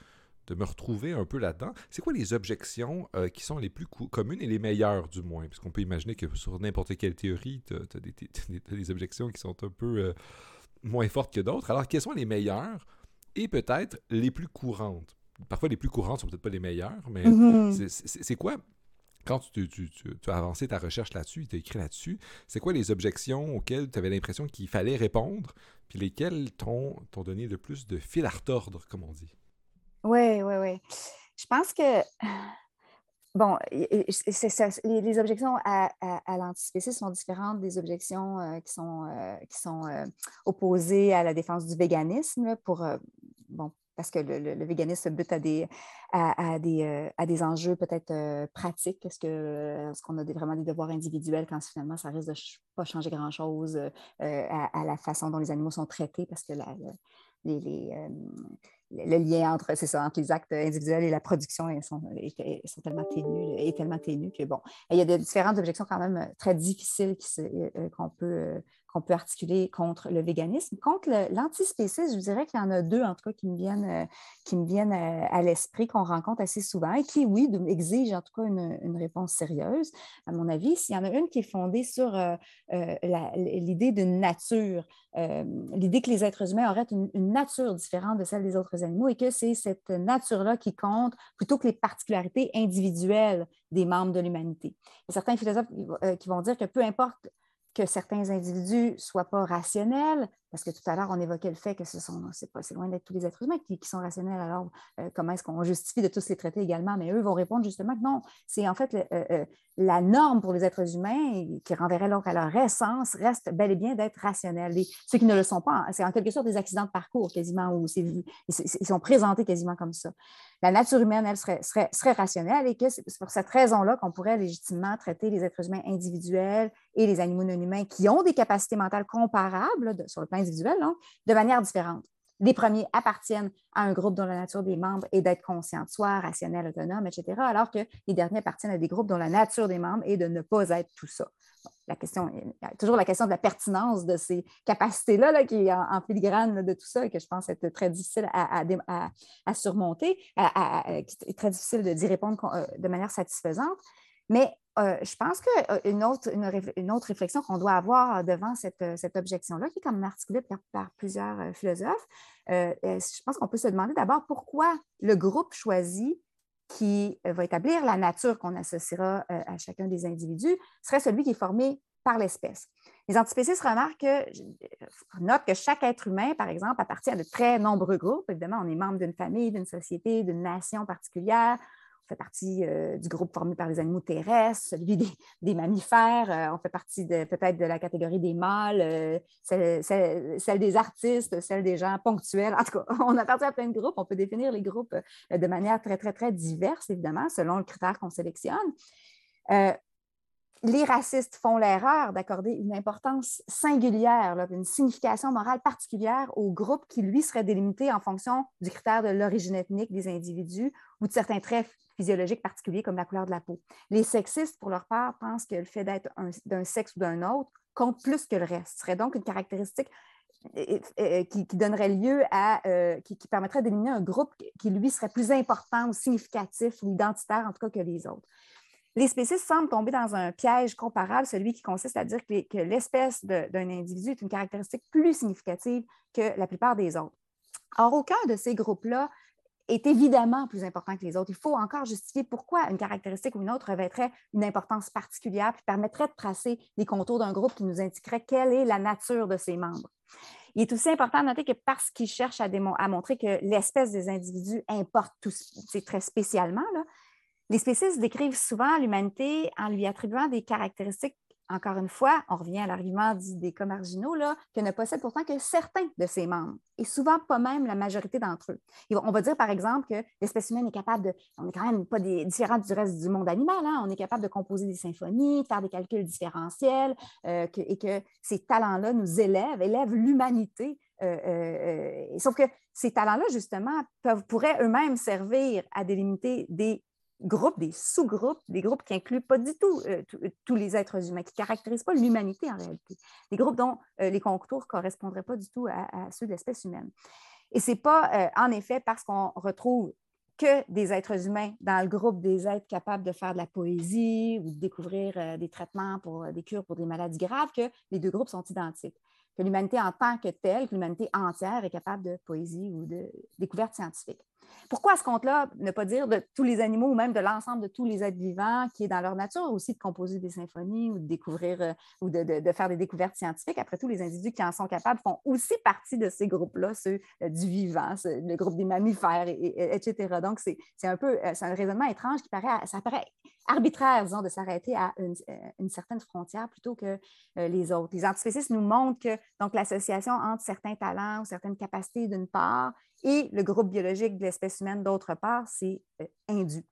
de me retrouver un peu là-dedans. C'est quoi les objections euh, qui sont les plus communes et les meilleures, du moins? Parce qu'on peut imaginer que sur n'importe quelle théorie, tu as des, des, des objections qui sont un peu euh, moins fortes que d'autres. Alors, quelles sont les meilleures et peut-être les plus courantes? Parfois, les plus courantes ne sont peut-être pas les meilleures, mais mm-hmm. c'est quoi, quand tu, tu, tu, tu as avancé ta recherche là-dessus, tu as écrit là-dessus, c'est quoi les objections auxquelles tu avais l'impression qu'il fallait répondre, puis lesquelles t'ont donné le plus de fil à retordre, comme on dit? Oui, oui, oui. Je pense que, bon, c'est ça, les, les objections à, à, à l'antispécisme sont différentes des objections euh, qui sont, euh, qui sont euh, opposées à la défense du véganisme, là, pour, euh, bon, parce que le, le, le véganisme se bute à des, à, à des, euh, à des enjeux peut-être euh, pratiques. Est-ce que, est-ce qu'on a des, vraiment des devoirs individuels quand finalement ça risque de ch- pas changer grand-chose euh, à, à la façon dont les animaux sont traités, parce que la, la, les... les euh, le lien entre, c'est ça, entre les actes individuels et la production ils sont, ils sont tellement ténus, est tellement ténu que bon, il y a de différentes objections quand même très difficiles qu'on peut, qu'on peut articuler contre le véganisme. Contre l'antispécisme, je dirais qu'il y en a deux, en tout cas, qui me viennent, qui me viennent à, à l'esprit, qu'on rencontre assez souvent et qui, oui, exigent en tout cas une, une réponse sérieuse. À mon avis, s'il y en a une qui est fondée sur euh, la, l'idée d'une nature, euh, l'idée que les êtres humains auraient une, une nature différente de celle des autres animaux et que c'est cette nature-là qui compte plutôt que les particularités individuelles des membres de l'humanité. Il y a certains philosophes qui vont dire que peu importe que certains individus ne soient pas rationnels, parce que tout à l'heure, on évoquait le fait que ce sont, c'est pas, c'est loin d'être tous les êtres humains qui, qui sont rationnels, alors euh, comment est-ce qu'on justifie de tous les traiter également? Mais eux vont répondre justement que non, c'est en fait le, euh, la norme pour les êtres humains qui renverrait donc à leur essence reste bel et bien d'être rationnels. Et ceux qui ne le sont pas, c'est en quelque sorte des accidents de parcours quasiment, où c'est, ils sont présentés quasiment comme ça. La nature humaine, elle, serait, serait, serait rationnelle et que c'est pour cette raison-là qu'on pourrait légitimement traiter les êtres humains individuels et les animaux non humains qui ont des capacités mentales comparables de, sur le plan individuel, donc, de manière différente. Les premiers appartiennent à un groupe dont la nature des membres est d'être conscient de soi, rationnel, autonome, et cetera, alors que les derniers appartiennent à des groupes dont la nature des membres est de ne pas être tout ça. Bon, la question, toujours la question de la pertinence de ces capacités-là, là, qui est en, en filigrane là, de tout ça et que je pense être très difficile à, à, à, à surmonter, à, à, à, qui est très difficile de, d'y répondre euh, de manière satisfaisante. Mais euh, je pense qu'une autre, une réf- une autre réflexion qu'on doit avoir devant cette, cette objection-là, qui est quand même articulée par, par plusieurs euh, philosophes, euh, je pense qu'on peut se demander d'abord pourquoi le groupe choisi qui va établir la nature qu'on associera euh, à chacun des individus serait celui qui est formé par l'espèce. Les antispécistes remarquent que, notent que chaque être humain, par exemple, appartient à de très nombreux groupes. Évidemment, on est membre d'une famille, d'une société, d'une nation particulière, on fait partie euh, du groupe formé par les animaux terrestres, celui des, des mammifères, euh, on fait partie de, peut-être de la catégorie des mâles, euh, celle, celle, celle des artistes, celle des gens ponctuels. En tout cas, on appartient à plein de groupes. On peut définir les groupes euh, de manière très, très, très diverse, évidemment, selon le critère qu'on sélectionne. Euh, Les racistes font l'erreur d'accorder une importance singulière, là, une signification morale particulière au groupe qui, lui, serait délimité en fonction du critère de l'origine ethnique des individus ou de certains traits physiologiques particuliers comme la couleur de la peau. Les sexistes, pour leur part, pensent que le fait d'être un, d'un sexe ou d'un autre compte plus que le reste. Ce serait donc une caractéristique qui, qui donnerait lieu à, euh, qui, qui permettrait d'éliminer un groupe qui, lui, serait plus important ou significatif ou identitaire, en tout cas, que les autres. Les spécistes semblent tomber dans un piège comparable, celui qui consiste à dire que l'espèce de, d'un individu est une caractéristique plus significative que la plupart des autres. Or, aucun de ces groupes-là est évidemment plus important que les autres. Il faut encore justifier pourquoi une caractéristique ou une autre revêtrait une importance particulière et permettrait de tracer les contours d'un groupe qui nous indiquerait quelle est la nature de ses membres. Il est aussi important de noter que parce qu'ils cherchent à, démon- à montrer que l'espèce des individus importe tout, c'est très spécialement, là, les spécistes décrivent souvent l'humanité en lui attribuant des caractéristiques, encore une fois, on revient à l'argument dit des cas marginaux, là, que ne possèdent pourtant que certains de ses membres, et souvent pas même la majorité d'entre eux. Et on va dire, par exemple, que l'espèce humaine est capable de... On n'est quand même pas des, différent du reste du monde animal, hein, on est capable de composer des symphonies, de faire des calculs différentiels, euh, que, et que ces talents-là nous élèvent, élèvent l'humanité. Euh, euh, euh, sauf que ces talents-là, justement, peuvent, pourraient eux-mêmes servir à délimiter des groupes, des sous-groupes, des groupes qui incluent pas du tout euh, tous les êtres humains, qui ne caractérisent pas l'humanité en réalité, des groupes dont euh, les contours ne correspondraient pas du tout à, à ceux de l'espèce humaine. Et ce n'est pas, euh, en effet, parce qu'on retrouve que des êtres humains dans le groupe des êtres capables de faire de la poésie ou de découvrir euh, des traitements, pour des cures pour des maladies graves, que les deux groupes sont identiques. Que l'humanité en tant que telle, que l'humanité entière est capable de poésie ou de découverte scientifique. Pourquoi à ce compte-là, ne pas dire de tous les animaux ou même de l'ensemble de tous les êtres vivants qui est dans leur nature aussi de composer des symphonies ou de découvrir ou de, de, de faire des découvertes scientifiques? Après tout, les individus qui en sont capables font aussi partie de ces groupes-là, ceux du vivant, ceux, le groupe des mammifères, et, et, etc. Donc, c'est, c'est un peu, c'est un raisonnement étrange qui paraît, ça paraît arbitraire, disons, de s'arrêter à une, une certaine frontière plutôt que euh, les autres. Les antispécistes nous montrent que donc, l'association entre certains talents ou certaines capacités d'une part et le groupe biologique de l'espèce humaine d'autre part, c'est euh, indu.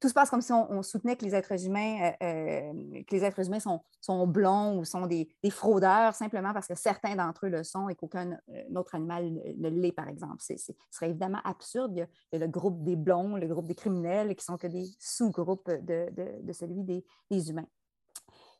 Tout se passe comme si on, on soutenait que les êtres humains, euh, que les êtres humains sont, sont blonds ou sont des, des fraudeurs simplement parce que certains d'entre eux le sont et qu'aucun autre animal ne, ne l'est, par exemple. C'est, c'est, ce serait évidemment absurde. Il y a, il y a le groupe des blonds, le groupe des criminels qui ne sont que des sous-groupes de, de, de celui des, des humains.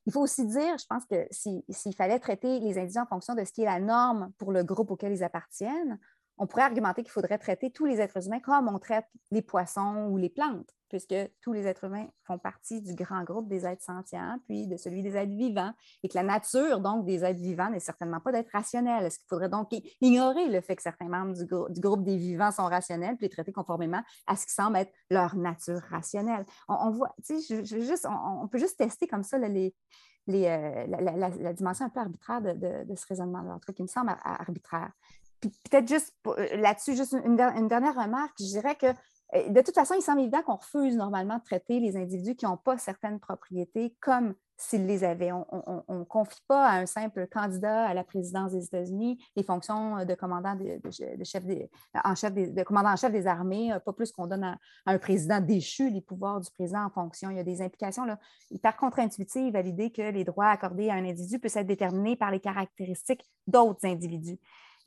Il faut aussi dire, je pense que si, s'il fallait traiter les individus en fonction de ce qui est la norme pour le groupe auquel ils appartiennent, on pourrait argumenter qu'il faudrait traiter tous les êtres humains comme on traite les poissons ou les plantes, puisque tous les êtres humains font partie du grand groupe des êtres sentients, puis de celui des êtres vivants, et que la nature, donc, des êtres vivants n'est certainement pas d'être rationnelle. Est-ce qu'il faudrait donc ignorer le fait que certains membres du, grou- du groupe des vivants sont rationnels, puis les traiter conformément à ce qui semble être leur nature rationnelle? On, on voit, tu sais, je, je, juste, on, on peut juste tester comme ça là, les... les euh, la, la, la dimension un peu arbitraire de, de, de ce raisonnement-là, un truc qui me semble à, à arbitraire. Puis peut-être juste là-dessus, juste une, une dernière remarque, je dirais que de toute façon, il semble évident qu'on refuse normalement de traiter les individus qui n'ont pas certaines propriétés comme s'ils les avaient. On ne confie pas à un simple candidat à la présidence des États-Unis les fonctions de commandant de, de, de chef des, en chef des, de commandant en chef des armées, pas plus qu'on donne à, à un président déchu les pouvoirs du président en fonction. Il y a des implications là, hyper contre-intuitives à l'idée que les droits accordés à un individu puissent être déterminés par les caractéristiques d'autres individus.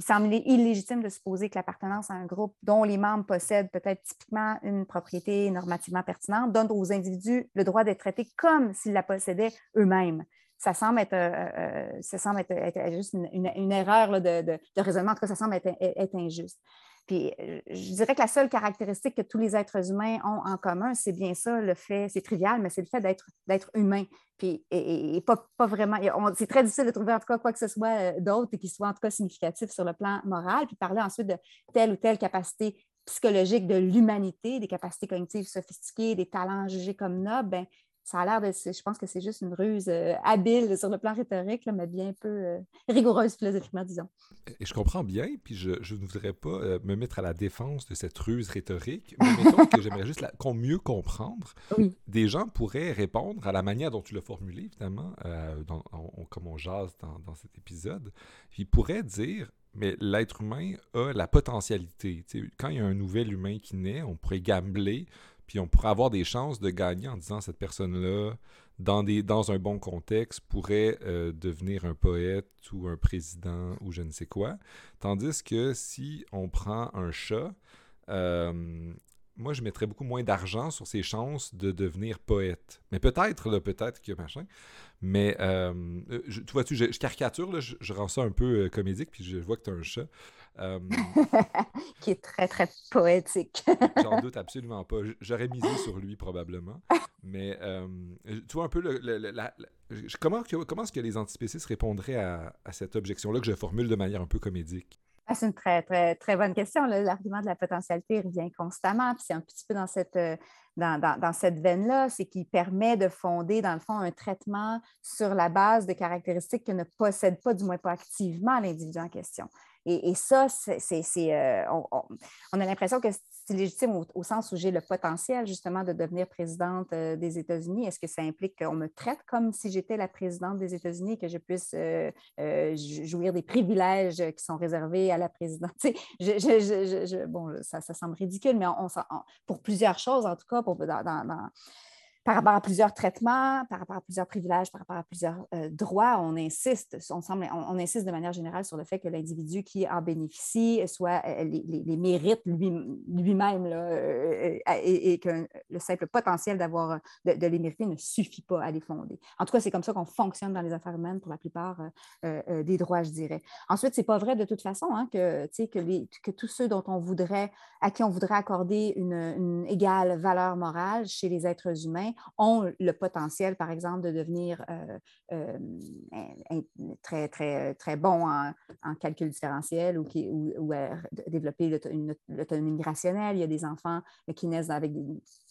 Il semble illégitime de supposer que l'appartenance à un groupe dont les membres possèdent peut-être typiquement une propriété normativement pertinente donne aux individus le droit d'être traités comme s'ils la possédaient eux-mêmes. Ça semble être, euh, ça semble être, être juste une, une, une erreur là, de, de, de raisonnement. En tout cas, ça semble être, être injuste. Puis, je dirais que la seule caractéristique que tous les êtres humains ont en commun, c'est bien ça, le fait, c'est trivial, mais c'est le fait d'être, d'être humain. Puis, et, et pas, pas vraiment, on, c'est très difficile de trouver en tout cas quoi que ce soit d'autre et qui soit en tout cas significatif sur le plan moral. Puis parler ensuite de telle ou telle capacité psychologique de l'humanité, des capacités cognitives sophistiquées, des talents jugés comme nobles, bien, ça a l'air de, je pense que c'est juste une ruse euh, habile sur le plan rhétorique, là, mais bien peu euh, rigoureuse philosophiquement, disons. Et je comprends bien, puis je, je ne voudrais pas euh, me mettre à la défense de cette ruse rhétorique, mais mettons que j'aimerais juste la, qu'on mieux comprendre. Oui. Des gens pourraient répondre à la manière dont tu l'as formulé, évidemment, euh, dans, on, comme on jase dans, dans cet épisode. Ils pourraient dire... Mais l'être humain a la potentialité. T'sais, quand il y a un nouvel humain qui naît, on pourrait gambler, puis on pourrait avoir des chances de gagner en disant cette personne-là, dans, des, dans un bon contexte, pourrait euh, devenir un poète ou un président ou je ne sais quoi. Tandis que si on prend un chat, euh, moi, je mettrais beaucoup moins d'argent sur ses chances de devenir poète. Mais peut-être, là, peut-être que machin. Mais, euh, je, tu vois-tu, je, je caricature, là, je, je rends ça un peu euh, comédique, puis je vois que t'as un chat. Euh, qui est très, très poétique. J'en doute absolument pas. J'aurais misé sur lui, probablement. Mais, euh, tu vois un peu, le, le, le, la, le, comment, comment est-ce que les antispécistes répondraient à, à cette objection-là que je formule de manière un peu comédique? Ah, c'est une très, très, très bonne question. Là, l'argument de la potentialité revient constamment, puis c'est un petit peu dans cette, dans, dans, dans cette veine-là, c'est qu'il permet de fonder, dans le fond, un traitement sur la base de caractéristiques que ne possède pas, du moins pas activement, l'individu en question. Et, et ça, c'est, c'est, c'est, euh, on, on, on a l'impression que c'est légitime au, au sens où j'ai le potentiel, justement, de devenir présidente euh, des États-Unis. Est-ce que ça implique qu'on me traite comme si j'étais la présidente des États-Unis et que je puisse euh, euh, jouir des privilèges qui sont réservés à la présidente? Tu sais, je, je, je, je, je, bon, ça, ça semble ridicule, mais on, on, on, pour plusieurs choses, en tout cas, pour, dans... dans, dans par rapport à plusieurs traitements, par rapport à plusieurs privilèges, par rapport à plusieurs euh, droits, on insiste, on, semble, on, on insiste de manière générale sur le fait que l'individu qui en bénéficie soit euh, les, les, les mérites lui, lui-même là, euh, et, et que le simple potentiel d'avoir de, de les mériter ne suffit pas à les fonder. En tout cas, c'est comme ça qu'on fonctionne dans les affaires humaines pour la plupart euh, euh, des droits, je dirais. Ensuite, c'est pas vrai de toute façon hein, que, que, les, que tous ceux dont on voudrait, à qui on voudrait accorder une, une égale valeur morale chez les êtres humains ont le potentiel, par exemple, de devenir euh, euh, très, très, très bons en, en calcul différentiel ou, qui, ou, ou à développer l'autonomie rationnelle. Il y a des enfants qui naissent avec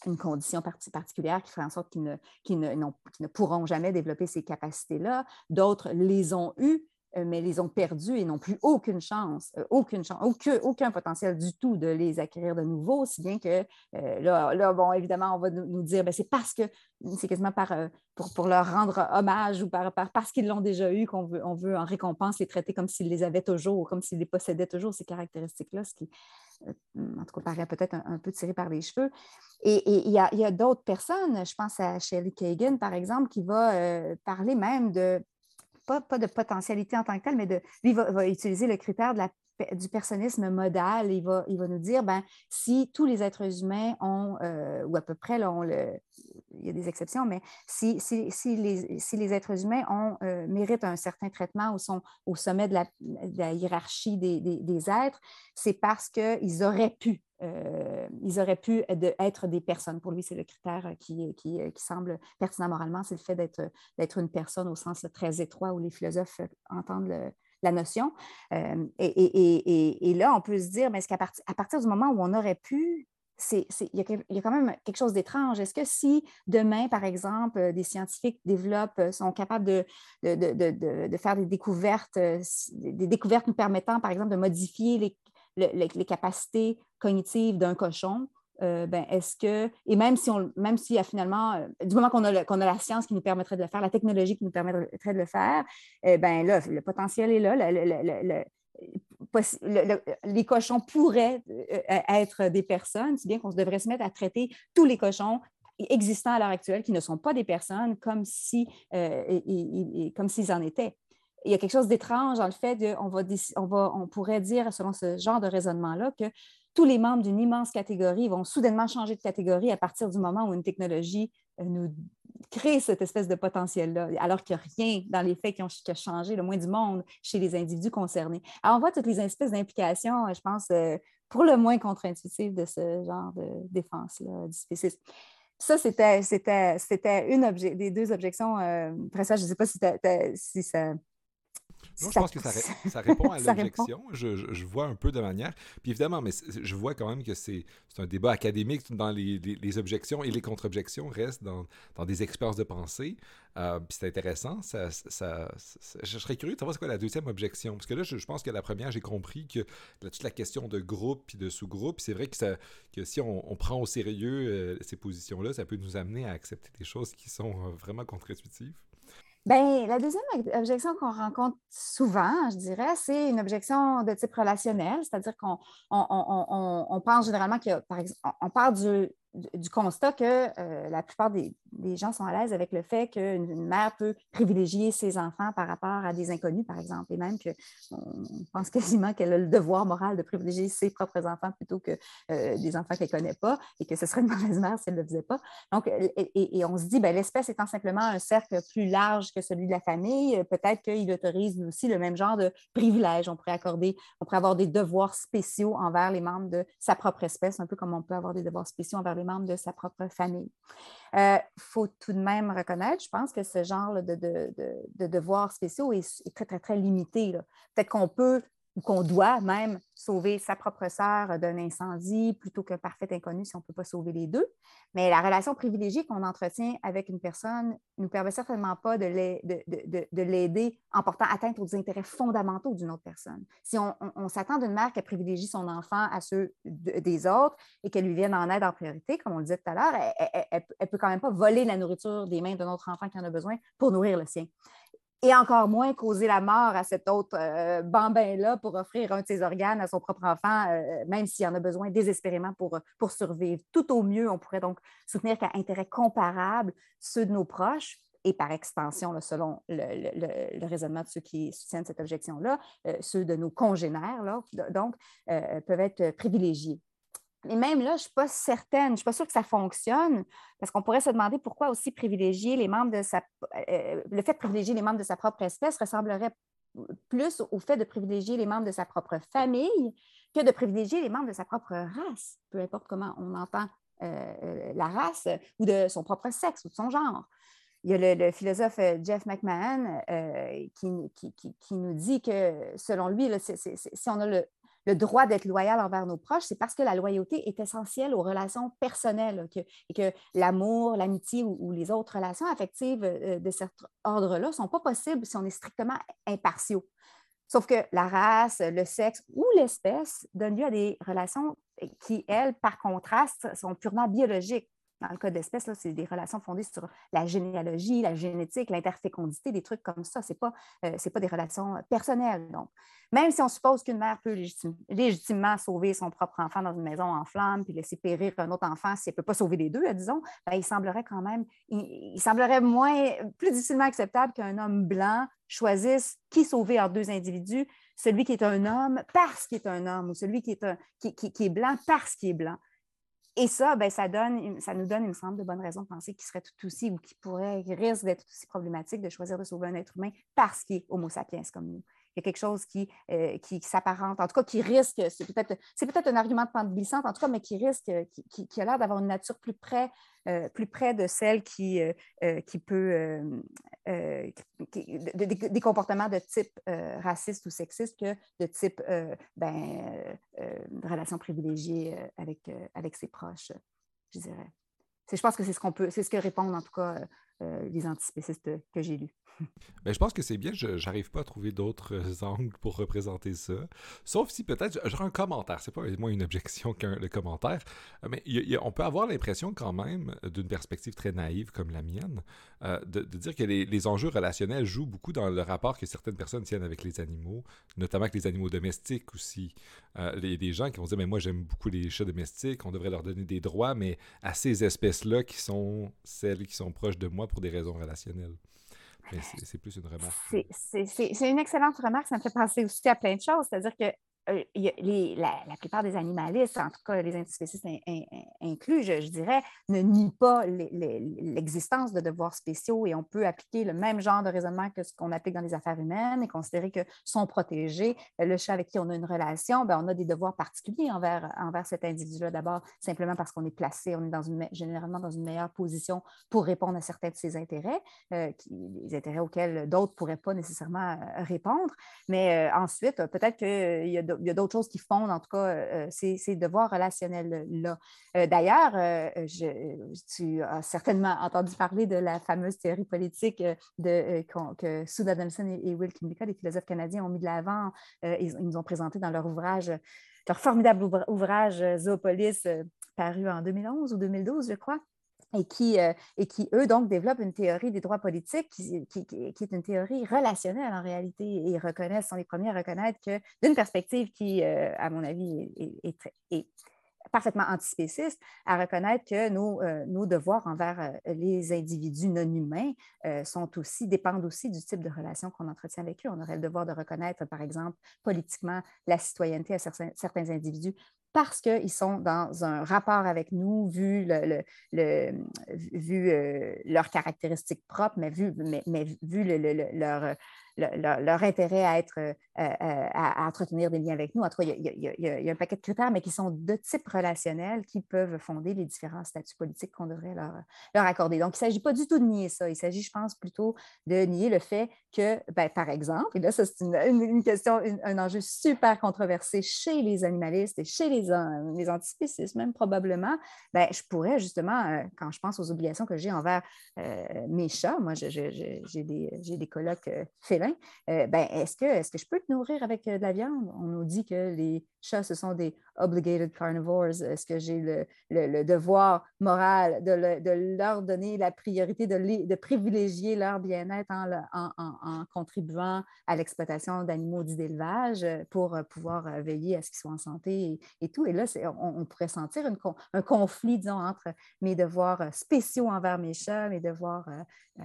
une condition particulière qui ferait en sorte qu'ils ne, qu'ils ne, non, qu'ils ne pourront jamais développer ces capacités-là. D'autres les ont eues, mais les ont perdus et n'ont plus aucune chance, aucune chance, aucun, aucun potentiel du tout de les acquérir de nouveau, si bien que euh, là, là, bon, évidemment, on va nous dire, bien, c'est parce que, c'est quasiment par, pour, pour leur rendre hommage ou par, par, parce qu'ils l'ont déjà eu qu'on veut, on veut en récompense les traiter comme s'ils les avaient toujours, comme s'ils les possédaient toujours, ces caractéristiques-là, ce qui, en tout cas, paraît peut-être un, un peu tiré par les cheveux. Et il y a, y a d'autres personnes, je pense à Shelley Kagan, par exemple, qui va euh, parler même de Pas, pas de potentialité en tant que telle, mais de, lui va, va utiliser le critère de la du personnisme modal, il va, il va nous dire, ben, si tous les êtres humains ont, euh, ou à peu près, là, on le, il y a des exceptions, mais si, si, si, les, si les êtres humains ont, euh, méritent un certain traitement ou sont au sommet de la, de la hiérarchie des, des, des êtres, c'est parce qu'ils auraient pu, euh, ils auraient pu de, être des personnes. Pour lui, c'est le critère qui, qui, qui semble pertinent moralement, c'est le fait d'être, d'être une personne au sens très étroit où les philosophes entendent le... la notion. Euh, et, et, et, et là, on peut se dire, mais est-ce qu'à part, à partir du moment où on aurait pu, c'est, c'est, il y a, il y a quand même quelque chose d'étrange. Est-ce que si demain, par exemple, des scientifiques développent, sont capables de, de, de, de, de faire des découvertes, des découvertes nous permettant, par exemple, de modifier les, les, les capacités cognitives d'un cochon, Euh, ben, est-ce que, et même si, on, même si finalement, euh, du moment qu'on a, le, qu'on a la science qui nous permettrait de le faire, la technologie qui nous permettrait de le faire, eh ben, là, le potentiel est là, le, le, le, le, le, le, les cochons pourraient être des personnes, si bien qu'on devrait se mettre à traiter tous les cochons existants à l'heure actuelle qui ne sont pas des personnes comme, si, euh, et, et, et, comme s'ils en étaient. Il y a quelque chose d'étrange dans le fait de, on, va, on, va, on pourrait dire, selon ce genre de raisonnement-là, que tous les membres d'une immense catégorie vont soudainement changer de catégorie à partir du moment où une technologie nous crée cette espèce de potentiel-là, alors qu'il n'y a rien dans les faits qui ont, qui a changé, le moins du monde, chez les individus concernés. Alors, on voit toutes les espèces d'implications, je pense, pour le moins contre-intuitives de ce genre de défense-là du spécisme. Ça, c'était, c'était, c'était une obje- des deux objections. Après ça, je ne sais pas si, t'as, t'as, si ça... Non, je pense que ça, ré- ça répond à l'objection. Je, je, je vois un peu de manière. Puis évidemment, mais je vois quand même que c'est, c'est un débat académique dans les, les, les objections et les contre-objections restent dans, dans des expériences de pensée. Euh, puis c'est intéressant. Ça, ça, ça, ça, je serais curieux de savoir c'est quoi la deuxième objection. Parce que là, je, je pense que la première, j'ai compris que là, toute la question de groupe puis de sous-groupe, c'est vrai que, ça, que si on, on prend au sérieux euh, ces positions-là, ça peut nous amener à accepter des choses qui sont euh, vraiment contre-intuitives. Bien, la deuxième objection qu'on rencontre souvent, je dirais, c'est une objection de type relationnel, c'est-à-dire qu'on on, on, on, on pense généralement qu'il y a, par exemple, on part du, du constat que euh, la plupart des, des gens sont à l'aise avec le fait qu'une mère peut privilégier ses enfants par rapport à des inconnus, par exemple, et même qu'on pense quasiment qu'elle a le devoir moral de privilégier ses propres enfants plutôt que euh, des enfants qu'elle ne connaît pas, et que ce serait une mauvaise mère si elle ne le faisait pas. Donc, et, et, et on se dit, bien, l'espèce étant simplement un cercle plus large que celui de la famille, peut-être qu'il autorise aussi le même genre de privilèges. On pourrait accorder, on pourrait avoir des devoirs spéciaux envers les membres de sa propre espèce, un peu comme on peut avoir des devoirs spéciaux envers les membres de sa propre famille. Il euh, faut tout de même reconnaître, je pense, que ce genre de, de, de, de devoirs spéciaux est, est très, très, très limité, là. Peut-être qu'on peut ou qu'on doit même sauver sa propre sœur d'un incendie plutôt qu'un parfait inconnu si on ne peut pas sauver les deux. Mais la relation privilégiée qu'on entretient avec une personne ne nous permet certainement pas de, de, de, de l'aider en portant atteinte aux intérêts fondamentaux d'une autre personne. Si on, on, on s'attend d'une mère qu'elle privilégie son enfant à ceux de, des autres et qu'elle lui vienne en aide en priorité, comme on le disait tout à l'heure, elle ne peut quand même pas voler la nourriture des mains d'un autre enfant qui en a besoin pour nourrir le sien. Et encore moins causer la mort à cet autre euh, bambin-là pour offrir un de ses organes à son propre enfant, euh, même s'il en a besoin désespérément pour, pour survivre. Tout au mieux, on pourrait donc soutenir qu'à intérêt comparable, ceux de nos proches, et par extension, là, selon le, le, le raisonnement de ceux qui soutiennent cette objection-là, euh, ceux de nos congénères, là, donc, euh, peuvent être privilégiés. Et même là, je ne suis pas certaine, je ne suis pas sûre que ça fonctionne, parce qu'on pourrait se demander pourquoi aussi privilégier les membres de sa... Euh, le fait de privilégier les membres de sa propre espèce ressemblerait plus au fait de privilégier les membres de sa propre famille que de privilégier les membres de sa propre race, peu importe comment on entend euh, la race, ou de son propre sexe, ou de son genre. Il y a le, le philosophe Jeff McMahon euh, qui, qui, qui, qui nous dit que, selon lui, là, c'est, c'est, c'est, si on a le... le droit d'être loyal envers nos proches, c'est parce que la loyauté est essentielle aux relations personnelles que, et que l'amour, l'amitié ou, ou les autres relations affectives de cet ordre-là ne sont pas possibles si on est strictement impartiaux. Sauf que la race, le sexe ou l'espèce donnent lieu à des relations qui, elles, par contraste, sont purement biologiques. Dans le cas de l'espèce, là, c'est des relations fondées sur la généalogie, la génétique, l'interfécondité, des trucs comme ça. Ce n'est pas, euh, c'est pas des relations personnelles. Donc, même si on suppose qu'une mère peut légitime, légitimement sauver son propre enfant dans une maison en flammes puis laisser périr un autre enfant si elle ne peut pas sauver les deux, là, disons, ben, il semblerait quand même, il, il semblerait moins, plus difficilement acceptable qu'un homme blanc choisisse qui sauver entre deux individus celui qui est un homme parce qu'il est un homme, ou celui qui est, un, qui, qui, qui est blanc parce qu'il est blanc. Et ça, ben, ça, donne, ça nous donne, il me semble, de bonnes raisons de penser qu'il serait tout aussi, ou qu'il pourrait, qu'il risque d'être tout aussi problématique de choisir de sauver un être humain parce qu'il est homo sapiens comme nous. Il y a quelque chose qui, euh, qui, qui s'apparente, en tout cas qui risque, c'est peut-être, c'est peut-être un argument de pente glissante, en tout cas, mais qui risque, qui, qui, qui a l'air d'avoir une nature plus près, euh, plus près de celle qui, euh, qui peut, euh, euh, qui, de, de, des comportements de type euh, raciste ou sexiste que de type euh, ben, euh, relation privilégiée avec, euh, avec ses proches, je dirais. C'est, je pense que c'est ce qu'on peut, c'est ce que répondent en tout cas euh, euh, les antispécistes que j'ai lus. Mais je pense que c'est bien, je n'arrive pas à trouver d'autres angles pour représenter ça. Sauf si peut-être, j'aurais un commentaire, c'est pas moins une objection qu'un le commentaire, mais y a, y a, on peut avoir l'impression quand même, d'une perspective très naïve comme la mienne, euh, de, de dire que les, les enjeux relationnels jouent beaucoup dans le rapport que certaines personnes tiennent avec les animaux, notamment avec les animaux domestiques aussi. Euh, les, les gens qui vont dire, mais moi j'aime beaucoup les chats domestiques, on devrait leur donner des droits, mais à ces espèces-là qui sont celles qui sont proches de moi pour des raisons relationnelles. Mais c'est, c'est plus une remarque. C'est, c'est, c'est, c'est une excellente remarque. Ça me fait penser aussi à plein de choses. C'est-à-dire que euh, les, la, la plupart des animalistes, en tout cas les antispécistes in, in, in, inclus, je, je dirais, ne nient pas les, les, l'existence de devoirs spéciaux et on peut appliquer le même genre de raisonnement que ce qu'on applique dans les affaires humaines et considérer que sont protégés. Le chat avec qui on a une relation, bien, on a des devoirs particuliers envers, envers cet individu-là. D'abord, simplement parce qu'on est placé, on est dans une, généralement dans une meilleure position pour répondre à certains de ses intérêts, euh, qui, des intérêts auxquels d'autres ne pourraient pas nécessairement répondre. Mais euh, ensuite, peut-être qu'il euh, y a de, il y a d'autres choses qui fondent, en tout cas, euh, ces, ces devoirs relationnels-là. Euh, d'ailleurs, euh, je, tu as certainement entendu parler de la fameuse théorie politique euh, de, euh, qu'on, que Sue Donaldson et, et Will Kymlicka, des philosophes canadiens, ont mis de l'avant. Euh, ils, ils nous ont présenté dans leur ouvrage, leur formidable ouvrage Zoopolis, euh, paru en deux mille onze ou deux mille douze, je crois. Et qui, euh, et qui, eux, donc, développent une théorie des droits politiques qui, qui, qui est une théorie relationnelle, en réalité, et reconnaissent, sont les premiers à reconnaître que, d'une perspective qui, euh, à mon avis, est, est, est parfaitement antispéciste, à reconnaître que nos, euh, nos devoirs envers euh, les individus non humains euh, sont aussi, dépendent aussi du type de relation qu'on entretient avec eux. On aurait le devoir de reconnaître, par exemple, politiquement, la citoyenneté à certains, certains individus, parce qu'ils sont dans un rapport avec nous, vu, le, le, le, vu euh, leurs caractéristiques propres, mais vu, mais, mais vu le, le, le, leur, leur, leur intérêt à, être, euh, à, à entretenir des liens avec nous. En tout cas, il y, y, y, y a un paquet de critères, mais qui sont de type relationnel, qui peuvent fonder les différents statuts politiques qu'on devrait leur, leur accorder. Donc, il ne s'agit pas du tout de nier ça. Il s'agit, je pense, plutôt de nier le fait que, ben, par exemple, et là, ça, c'est une, une question, une, un enjeu super controversé chez les animalistes et chez les les antispécistes, même probablement, ben, je pourrais justement, euh, quand je pense aux obligations que j'ai envers euh, mes chats, moi, je, je, je, j'ai, des, j'ai des colocs euh, félins, euh, ben, est-ce que, est-ce que je peux te nourrir avec euh, de la viande? On nous dit que les chats, ce sont des obligated carnivores. Est-ce que j'ai le, le, le devoir moral de, le, de leur donner la priorité, de, les, de privilégier leur bien-être en, en, en, en contribuant à l'exploitation d'animaux dits d'élevage pour pouvoir veiller à ce qu'ils soient en santé et, et tout. Et là, c'est, on, on pourrait sentir une, un conflit, disons, entre mes devoirs spéciaux envers mes chats, mes devoirs, euh,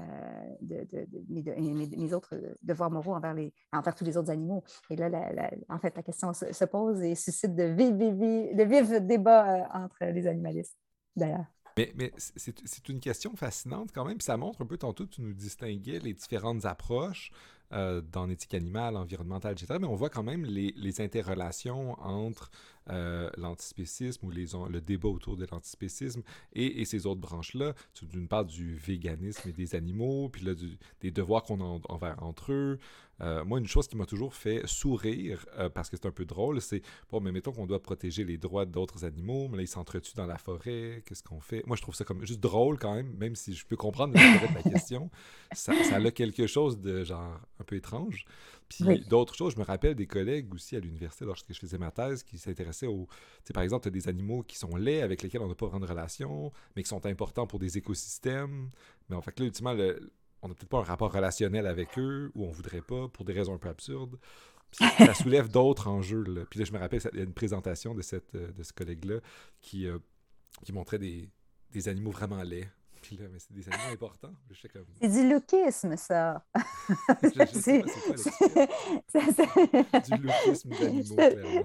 de, de, de, mes, de, mes, mes autres devoirs moraux envers, les, envers tous les autres animaux. Et là, la, la, en fait, la question se, se pose et suscite de vives, vives, de vives débats euh, entre les animalistes, d'ailleurs. Mais, mais c'est, c'est une question fascinante quand même. Ça montre un peu, tantôt, tu nous distinguais les différentes approches euh, dans l'éthique animale, environnementale, et cetera. Mais on voit quand même les, les interrelations entre euh, l'antispécisme ou les, le débat autour de l'antispécisme et, et ces autres branches-là. D'une part, du véganisme et des animaux, puis là, du, des devoirs qu'on a envers entre eux. Euh, moi, une chose qui m'a toujours fait sourire, euh, parce que c'est un peu drôle, c'est, bon, mais mettons qu'on doit protéger les droits d'autres animaux, mais là, ils s'entretuent dans la forêt, qu'est-ce qu'on fait? Moi, je trouve ça comme juste drôle quand même, même si je peux comprendre l'intérêt de la question. Ça, ça a quelque chose de genre un peu étrange. Puis oui. D'autres choses, je me rappelle des collègues aussi à l'université, lorsque je faisais ma thèse, qui s'intéressaient aux, tu sais, par exemple, des animaux qui sont laids, avec lesquels on n'a pas vraiment de relation, mais qui sont importants pour des écosystèmes. Mais en fait, là, ultimement, le... on n'a peut-être pas un rapport relationnel avec eux ou on ne voudrait pas, pour des raisons un peu absurdes. Puis ça, ça soulève d'autres enjeux. Là. Puis là, je me rappelle, il y a une présentation de, cette, de ce collègue-là qui, euh, qui montrait des, des animaux vraiment laids. Puis là, mais c'est des animaux importants. Je comme... C'est du loukisme, ça. je, je sais pas, c'est quoi le du loukisme d'animaux,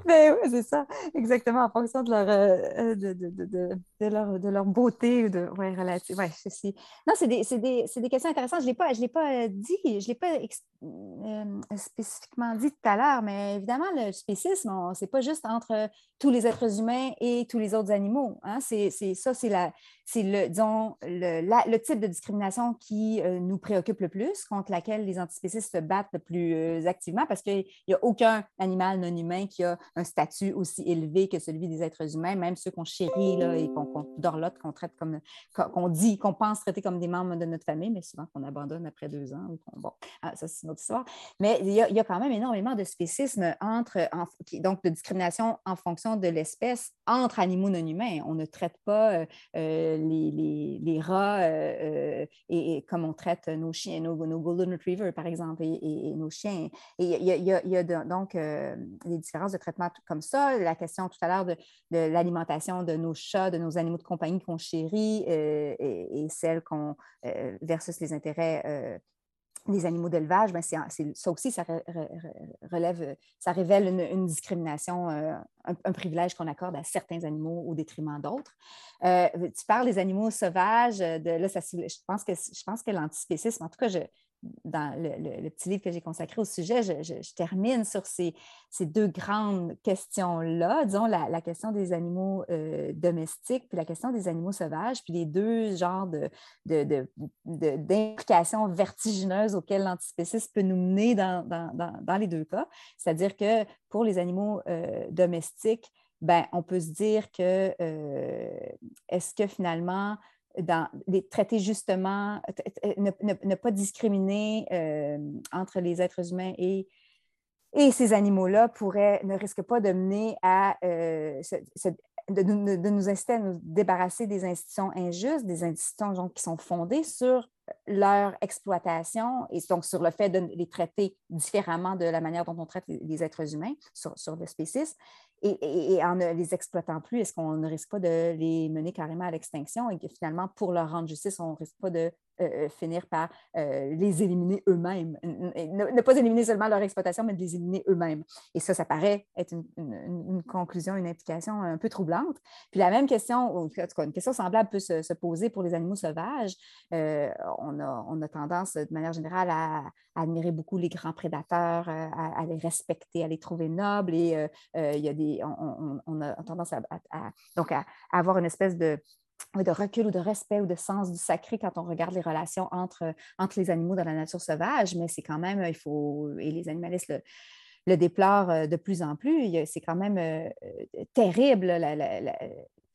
clairement. Ben oui, c'est ça, exactement, en fonction de leur, euh, de, de, de, de leur, de leur beauté ou de... Ouais, relative. Ouais, ceci. Non, c'est des, c'est, des, c'est des questions intéressantes. Je ne l'ai pas, je l'ai pas dit, je ne l'ai pas ex- euh, spécifiquement dit tout à l'heure, mais évidemment, le spécisme, on, c'est pas juste entre tous les êtres humains et tous les autres animaux. Hein? C'est, c'est, ça, c'est, la, c'est le, disons, le, la, le type de discrimination qui euh, nous préoccupe le plus, contre laquelle les antispécistes se battent le plus euh, activement, parce qu'il n'y a aucun animal non humain qui a un statut aussi élevé que celui des êtres humains, même ceux qu'on chérit là, et qu'on, qu'on dorlote, qu'on traite comme, qu'on dit, qu'on pense traiter comme des membres de notre famille, mais souvent qu'on abandonne après deux ans. Ou qu'on, bon, ah, ça, c'est une autre histoire. Mais il y, y a quand même énormément de spécisme entre, en, donc de discrimination en fonction de l'espèce entre animaux non humains. On ne traite pas euh, les, les, les rats euh, et, et comme on traite nos chiens, nos, nos golden retrievers, par exemple, et, et, et nos chiens. Et il y a, y a, y a de, donc euh, des différences de traitement comme ça. La question tout à l'heure de, de l'alimentation de nos chats, de nos animaux de compagnie qu'on chérit euh, et, et celle qu'on euh, versus les intérêts euh, des animaux d'élevage, ben c'est, c'est, ça aussi, ça, re, re, relève, ça révèle une, une discrimination, euh, un, un privilège qu'on accorde à certains animaux au détriment d'autres. Euh, tu parles des animaux sauvages, de, là, ça, je, pense que, je pense que l'antispécisme, en tout cas, je, dans le, le, le petit livre que j'ai consacré au sujet, je, je, je termine sur ces, ces deux grandes questions-là, disons la, la question des animaux euh, domestiques puis la question des animaux sauvages, puis les deux genres de, de, de, de, d'implications vertigineuses auxquelles l'antispécisme peut nous mener dans, dans, dans, dans les deux cas. C'est-à-dire que pour les animaux euh, domestiques, ben, on peut se dire que euh, est-ce que finalement... Dans, les traiter justement, ne, ne, ne pas discriminer euh, entre les êtres humains et, et ces animaux-là pourrait, ne risque pas de mener à, euh, ce, ce, de, de, de nous inciter à nous débarrasser des institutions injustes, des institutions donc, qui sont fondées sur leur exploitation et donc sur le fait de les traiter différemment de la manière dont on traite les êtres humains sur, sur le spécisme et, et, et en ne les exploitant plus, est-ce qu'on ne risque pas de les mener carrément à l'extinction et que finalement, pour leur rendre justice, on ne risque pas de euh, finir par euh, les éliminer eux-mêmes. Ne, ne pas éliminer seulement leur exploitation, mais de les éliminer eux-mêmes. Et ça, ça paraît être une, une, une conclusion, une implication un peu troublante. Puis la même question, en tout cas, une question semblable peut se, se poser pour les animaux sauvages. Euh, On a, on a tendance, de manière générale, à, à admirer beaucoup les grands prédateurs, à, à les respecter, à les trouver nobles. Et euh, euh, il y a des, on, on, on a tendance à, à, à, donc à, à avoir une espèce de... de recul ou de respect ou de sens du sacré quand on regarde les relations entre, entre les animaux dans la nature sauvage, mais c'est quand même, il faut, et les animalistes le, le déplorent de plus en plus, c'est quand même euh, terrible, la, la, la,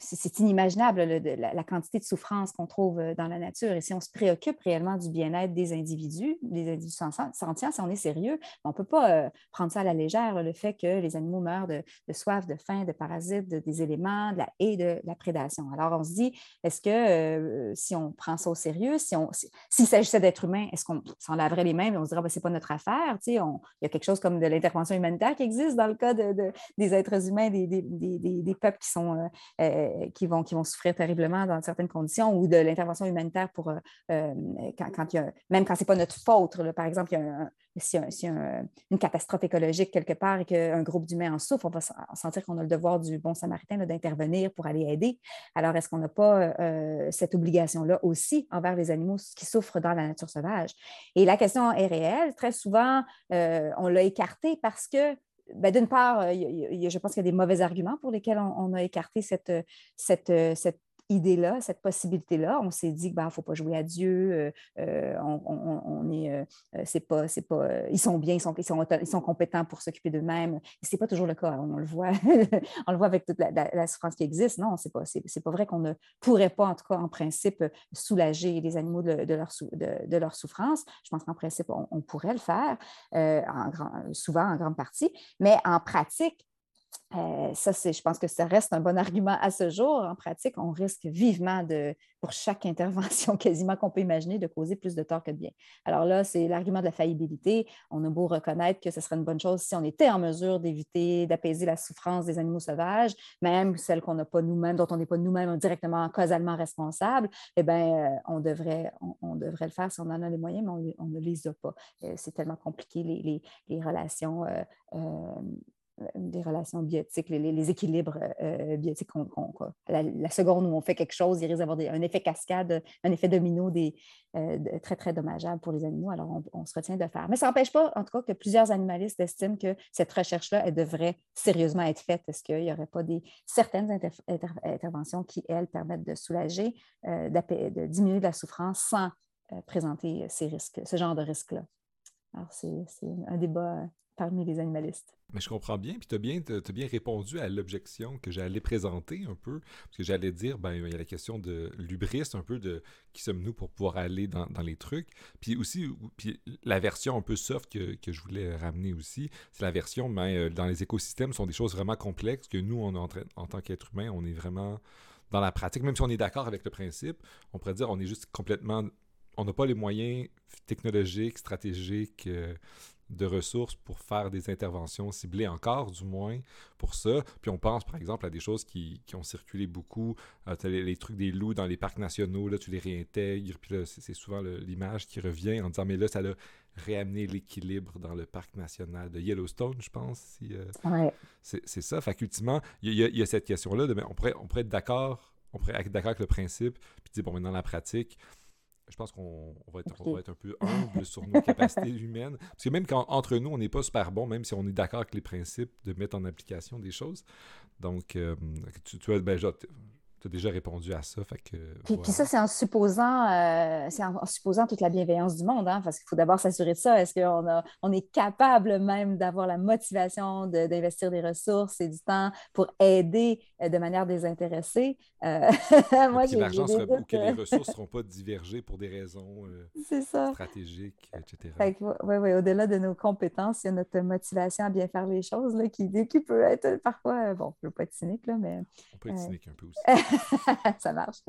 c'est, c'est inimaginable le, la, la quantité de souffrance qu'on trouve dans la nature, et si on se préoccupe réellement du bien-être des individus, des individus sentients, si on est sérieux, on ne peut pas euh, prendre ça à la légère, le fait que les animaux meurent de, de soif, de faim, de parasites, de, des éléments, de la haie, de, de la prédation. Alors on se dit, est-ce que euh, si on prend ça au sérieux, si on, si, s'il s'agissait d'êtres humains, est-ce qu'on s'en laverait les mains, mais on se dirait, ben, c'est pas notre affaire, tu sais, on, il y a quelque chose comme de l'intervention humanitaire qui existe dans le cas de, de, des êtres humains, des, des, des, des, des peuples qui sont... Euh, euh, Qui vont, qui vont souffrir terriblement dans certaines conditions ou de l'intervention humanitaire pour euh, quand, quand il y a, même quand ce n'est pas notre faute. Là, par exemple, il y a un, si, un, si un, une catastrophe écologique quelque part et qu'un groupe d'humains en souffre, on va sentir qu'on a le devoir du bon samaritain là, d'intervenir pour aller aider. Alors, est-ce qu'on n'a pas euh, cette obligation-là aussi envers les animaux qui souffrent dans la nature sauvage? Et la question est réelle. Très souvent, euh, on l'a écartée parce que Bien, d'une part, je pense qu'il y a des mauvais arguments pour lesquels on a écarté cette, cette, cette idée-là, cette possibilité-là. On s'est dit qu'il ne faut pas jouer à Dieu, euh, on, on, on est, euh, c'est pas, c'est pas, euh, ils sont bien, ils sont, ils sont, ils sont compétents pour s'occuper d'eux-mêmes. Ce n'est pas toujours le cas, on le voit, on le voit avec toute la, la, la souffrance qui existe. Non, ce n'est pas, c'est, c'est pas vrai qu'on ne pourrait pas, en tout cas en principe, soulager les animaux de, de, leur, sou, de, de leur souffrance. Je pense qu'en principe, on, on pourrait le faire, euh, en grand, souvent en grande partie, mais en pratique, Euh, ça, c'est, je pense que ça reste un bon argument à ce jour. En pratique, on risque vivement, de, pour chaque intervention quasiment qu'on peut imaginer, de causer plus de tort que de bien. Alors là, c'est l'argument de la faillibilité. On a beau reconnaître que ce serait une bonne chose si on était en mesure d'éviter, d'apaiser la souffrance des animaux sauvages, même celle qu'on n'a pas nous-mêmes, dont on n'est pas nous-mêmes directement, causalement responsable, eh bien, on devrait, on, on devrait le faire si on en a les moyens, mais on, on ne les a pas. Euh, c'est tellement compliqué, les, les, les relations... Euh, euh, des relations biotiques, les, les équilibres euh, biotiques. On, on, la, la seconde où on fait quelque chose, il risque d'avoir des, un effet cascade, un effet domino des, euh, de, très, très dommageable pour les animaux. Alors, on, on se retient de faire. Mais ça n'empêche pas, en tout cas, que plusieurs animalistes estiment que cette recherche-là, elle devrait sérieusement être faite. Est-ce qu'il n'y aurait pas des, certaines inter, inter, interventions qui, elles, permettent de soulager, euh, de diminuer la souffrance sans euh, présenter ces risques, ce genre de risques-là? Alors, c'est, c'est un débat... Euh, parmi les animalistes. Mais je comprends bien, puis tu as bien, t'as bien répondu à l'objection que j'allais présenter un peu, parce que j'allais dire, ben il y a la question de l'hubris, un peu de qui sommes-nous pour pouvoir aller dans, dans les trucs, puis aussi puis la version un peu soft que, que je voulais ramener aussi, c'est la version, ben, dans les écosystèmes, sont des choses vraiment complexes que nous, on en, en tant qu'êtres humains, on est vraiment dans la pratique, même si on est d'accord avec le principe, on pourrait dire on est juste complètement, on n'a pas les moyens technologiques, stratégiques, euh, de ressources pour faire des interventions ciblées encore, du moins, pour ça. Puis on pense, par exemple, à des choses qui, qui ont circulé beaucoup. Euh, t'as les, les trucs des loups dans les parcs nationaux, là, tu les réintègres. Puis là, c'est, c'est souvent le, l'image qui revient en disant « Mais là, ça a réamené l'équilibre dans le parc national de Yellowstone, je pense. Si, » euh, ouais. c'est, c'est ça. Fait qu'ultimement, il y, y, y a cette question-là. De, on, pourrait, on pourrait être d'accord, on pourrait être d'accord avec le principe, puis dire « Bon, mais dans la pratique... » Je pense qu'on on va, être, okay. on va être un peu humble sur nos capacités humaines. Parce que même quand entre nous, on n'est pas super bon, même si on est d'accord avec les principes de mettre en application des choses. Donc, euh, tu, tu as ben, déjà répondu à ça. Fait que, puis, voilà. Puis ça, c'est en supposant euh, c'est en, en supposant toute la bienveillance du monde, hein, parce qu'il faut d'abord s'assurer de ça. Est-ce qu'on a, on est capable même d'avoir la motivation de, d'investir des ressources et du temps pour aider euh, de manière désintéressée? Euh, moi, j'ai, l'argent j'ai sera, ou que les ressources ne seront pas divergées pour des raisons euh, stratégiques, et cetera. Oui, ouais, au-delà de nos compétences, il y a notre motivation à bien faire les choses là, qui, qui peut être parfois... Bon, je ne veux pas être cynique, là, mais... On peut être euh... cynique un peu aussi. Ça marche.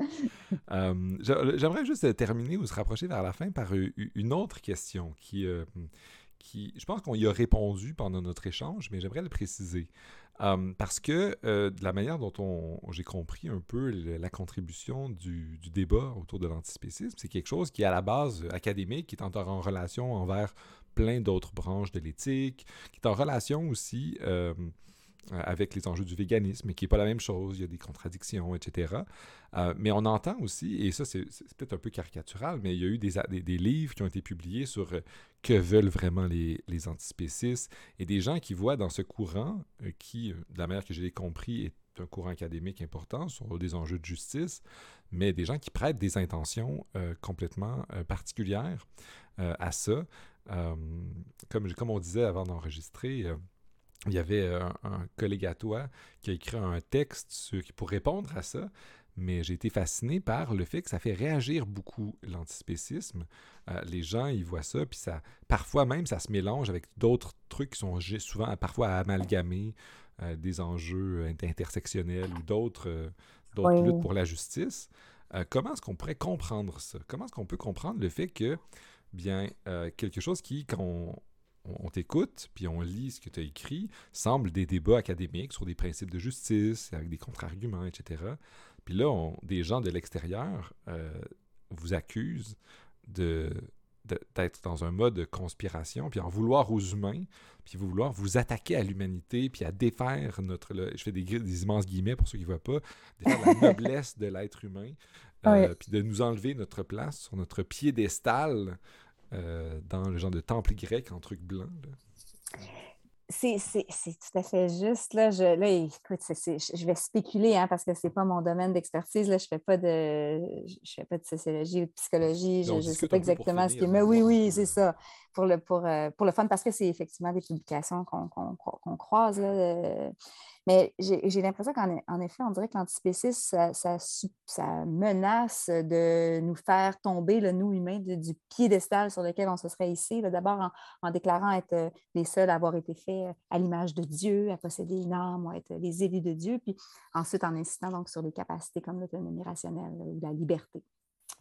Euh, j'aimerais juste terminer ou se rapprocher vers la fin par une autre question qui, euh, qui je pense qu'on y a répondu pendant notre échange, mais j'aimerais le préciser. Euh, parce que euh, de la manière dont on, j'ai compris un peu le, la contribution du, du débat autour de l'antispécisme, c'est quelque chose qui est à la base académique, qui est en, en relation envers plein d'autres branches de l'éthique, qui est en relation aussi... Euh, avec les enjeux du véganisme, qui n'est pas la même chose, il y a des contradictions, et cetera. Euh, mais on entend aussi, et ça c'est, c'est peut-être un peu caricatural, mais il y a eu des, des, des livres qui ont été publiés sur euh, que veulent vraiment les, les antispécistes, et des gens qui voient dans ce courant, euh, qui, de la manière que je l'ai compris, est un courant académique important sur des enjeux de justice, mais des gens qui prêtent des intentions euh, complètement euh, particulières euh, à ça. Euh, comme, comme on disait avant d'enregistrer... Euh, Il y avait un, un collègue à toi qui a écrit un texte sur, pour répondre à ça, mais j'ai été fasciné par le fait que ça fait réagir beaucoup l'antispécisme. Euh, les gens, ils voient ça, puis ça, parfois même, ça se mélange avec d'autres trucs qui sont souvent parfois amalgamés, euh, des enjeux intersectionnels ou d'autres, euh, d'autres oui. luttes pour la justice. Euh, comment est-ce qu'on pourrait comprendre ça? Comment est-ce qu'on peut comprendre le fait que, bien, euh, quelque chose qui, quand on, on t'écoute, puis on lit ce que tu as écrit, semble des débats académiques sur des principes de justice, avec des contre-arguments, et cetera. Puis là, on, des gens de l'extérieur euh, vous accusent de, de, d'être dans un mode de conspiration, puis en vouloir aux humains, puis vouloir vous attaquer à l'humanité, puis à défaire notre... Là, je fais des, des immenses guillemets pour ceux qui ne voient pas, défaire la noblesse de l'être humain, euh, oui. Puis de nous enlever notre place sur notre piédestal, Euh, dans le genre de temple grec en truc blanc. Là. C'est, c'est, c'est tout à fait juste. Là, je, là, écoute, c'est, c'est, je vais spéculer hein, parce que ce n'est pas mon domaine d'expertise. Là, je ne fais, fais pas de sociologie ou de psychologie. Donc, je ne sais pas exactement ce qui est. Mais oui, oui, c'est ça. pour le, pour, euh, pour le fun, parce que c'est effectivement des publications qu'on, qu'on, qu'on croise. Là, euh, mais j'ai, j'ai l'impression qu'en en effet, on dirait que l'antispécisme, ça, ça, ça menace de nous faire tomber, le nous humains, de, du piédestal sur lequel on se serait ici. Là, d'abord, en, en déclarant être les seuls à avoir été faits à l'image de Dieu, à posséder une âme, à être les élus de Dieu, puis ensuite en insistant donc, sur les capacités comme l'autonomie rationnelle ou la liberté.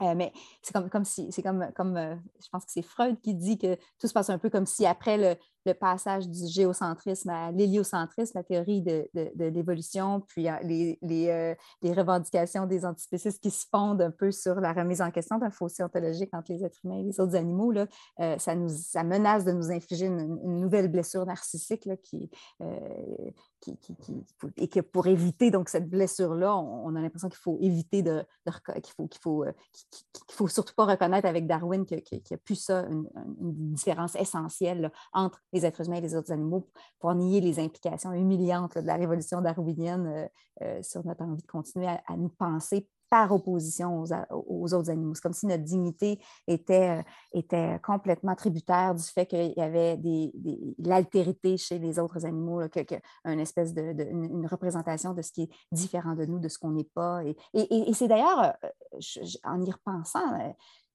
Euh, mais c'est comme, comme si, c'est comme, comme euh, je pense que c'est Freud qui dit que tout se passe un peu comme si après le, le passage du géocentrisme à l'héliocentrisme, la théorie de, de, de l'évolution, puis les, les, euh, les revendications des antispécistes qui se fondent un peu sur la remise en question d'un fossé ontologique entre les êtres humains et les autres animaux, là, euh, ça, nous, ça menace de nous infliger une, une nouvelle blessure narcissique là, qui... Euh, Qui, qui, qui, et que pour éviter donc, cette blessure-là, on, on a l'impression qu'il faut éviter de, de qu'il faut, qu'il faut, euh, qu'il, qu'il faut surtout pas reconnaître avec Darwin qu'il n'y a plus ça, une, une différence essentielle là, entre les êtres humains et les autres animaux pour nier les implications humiliantes là, de la révolution darwinienne euh, euh, sur notre envie de continuer à, à nous penser par opposition aux, aux autres animaux. C'est comme si notre dignité était, était complètement tributaire du fait qu'il y avait des, des, l'altérité chez les autres animaux, là, que, que une espèce de, de une, une représentation de ce qui est différent de nous, de ce qu'on n'est pas. Et, et, et c'est d'ailleurs, je, je, en y repensant,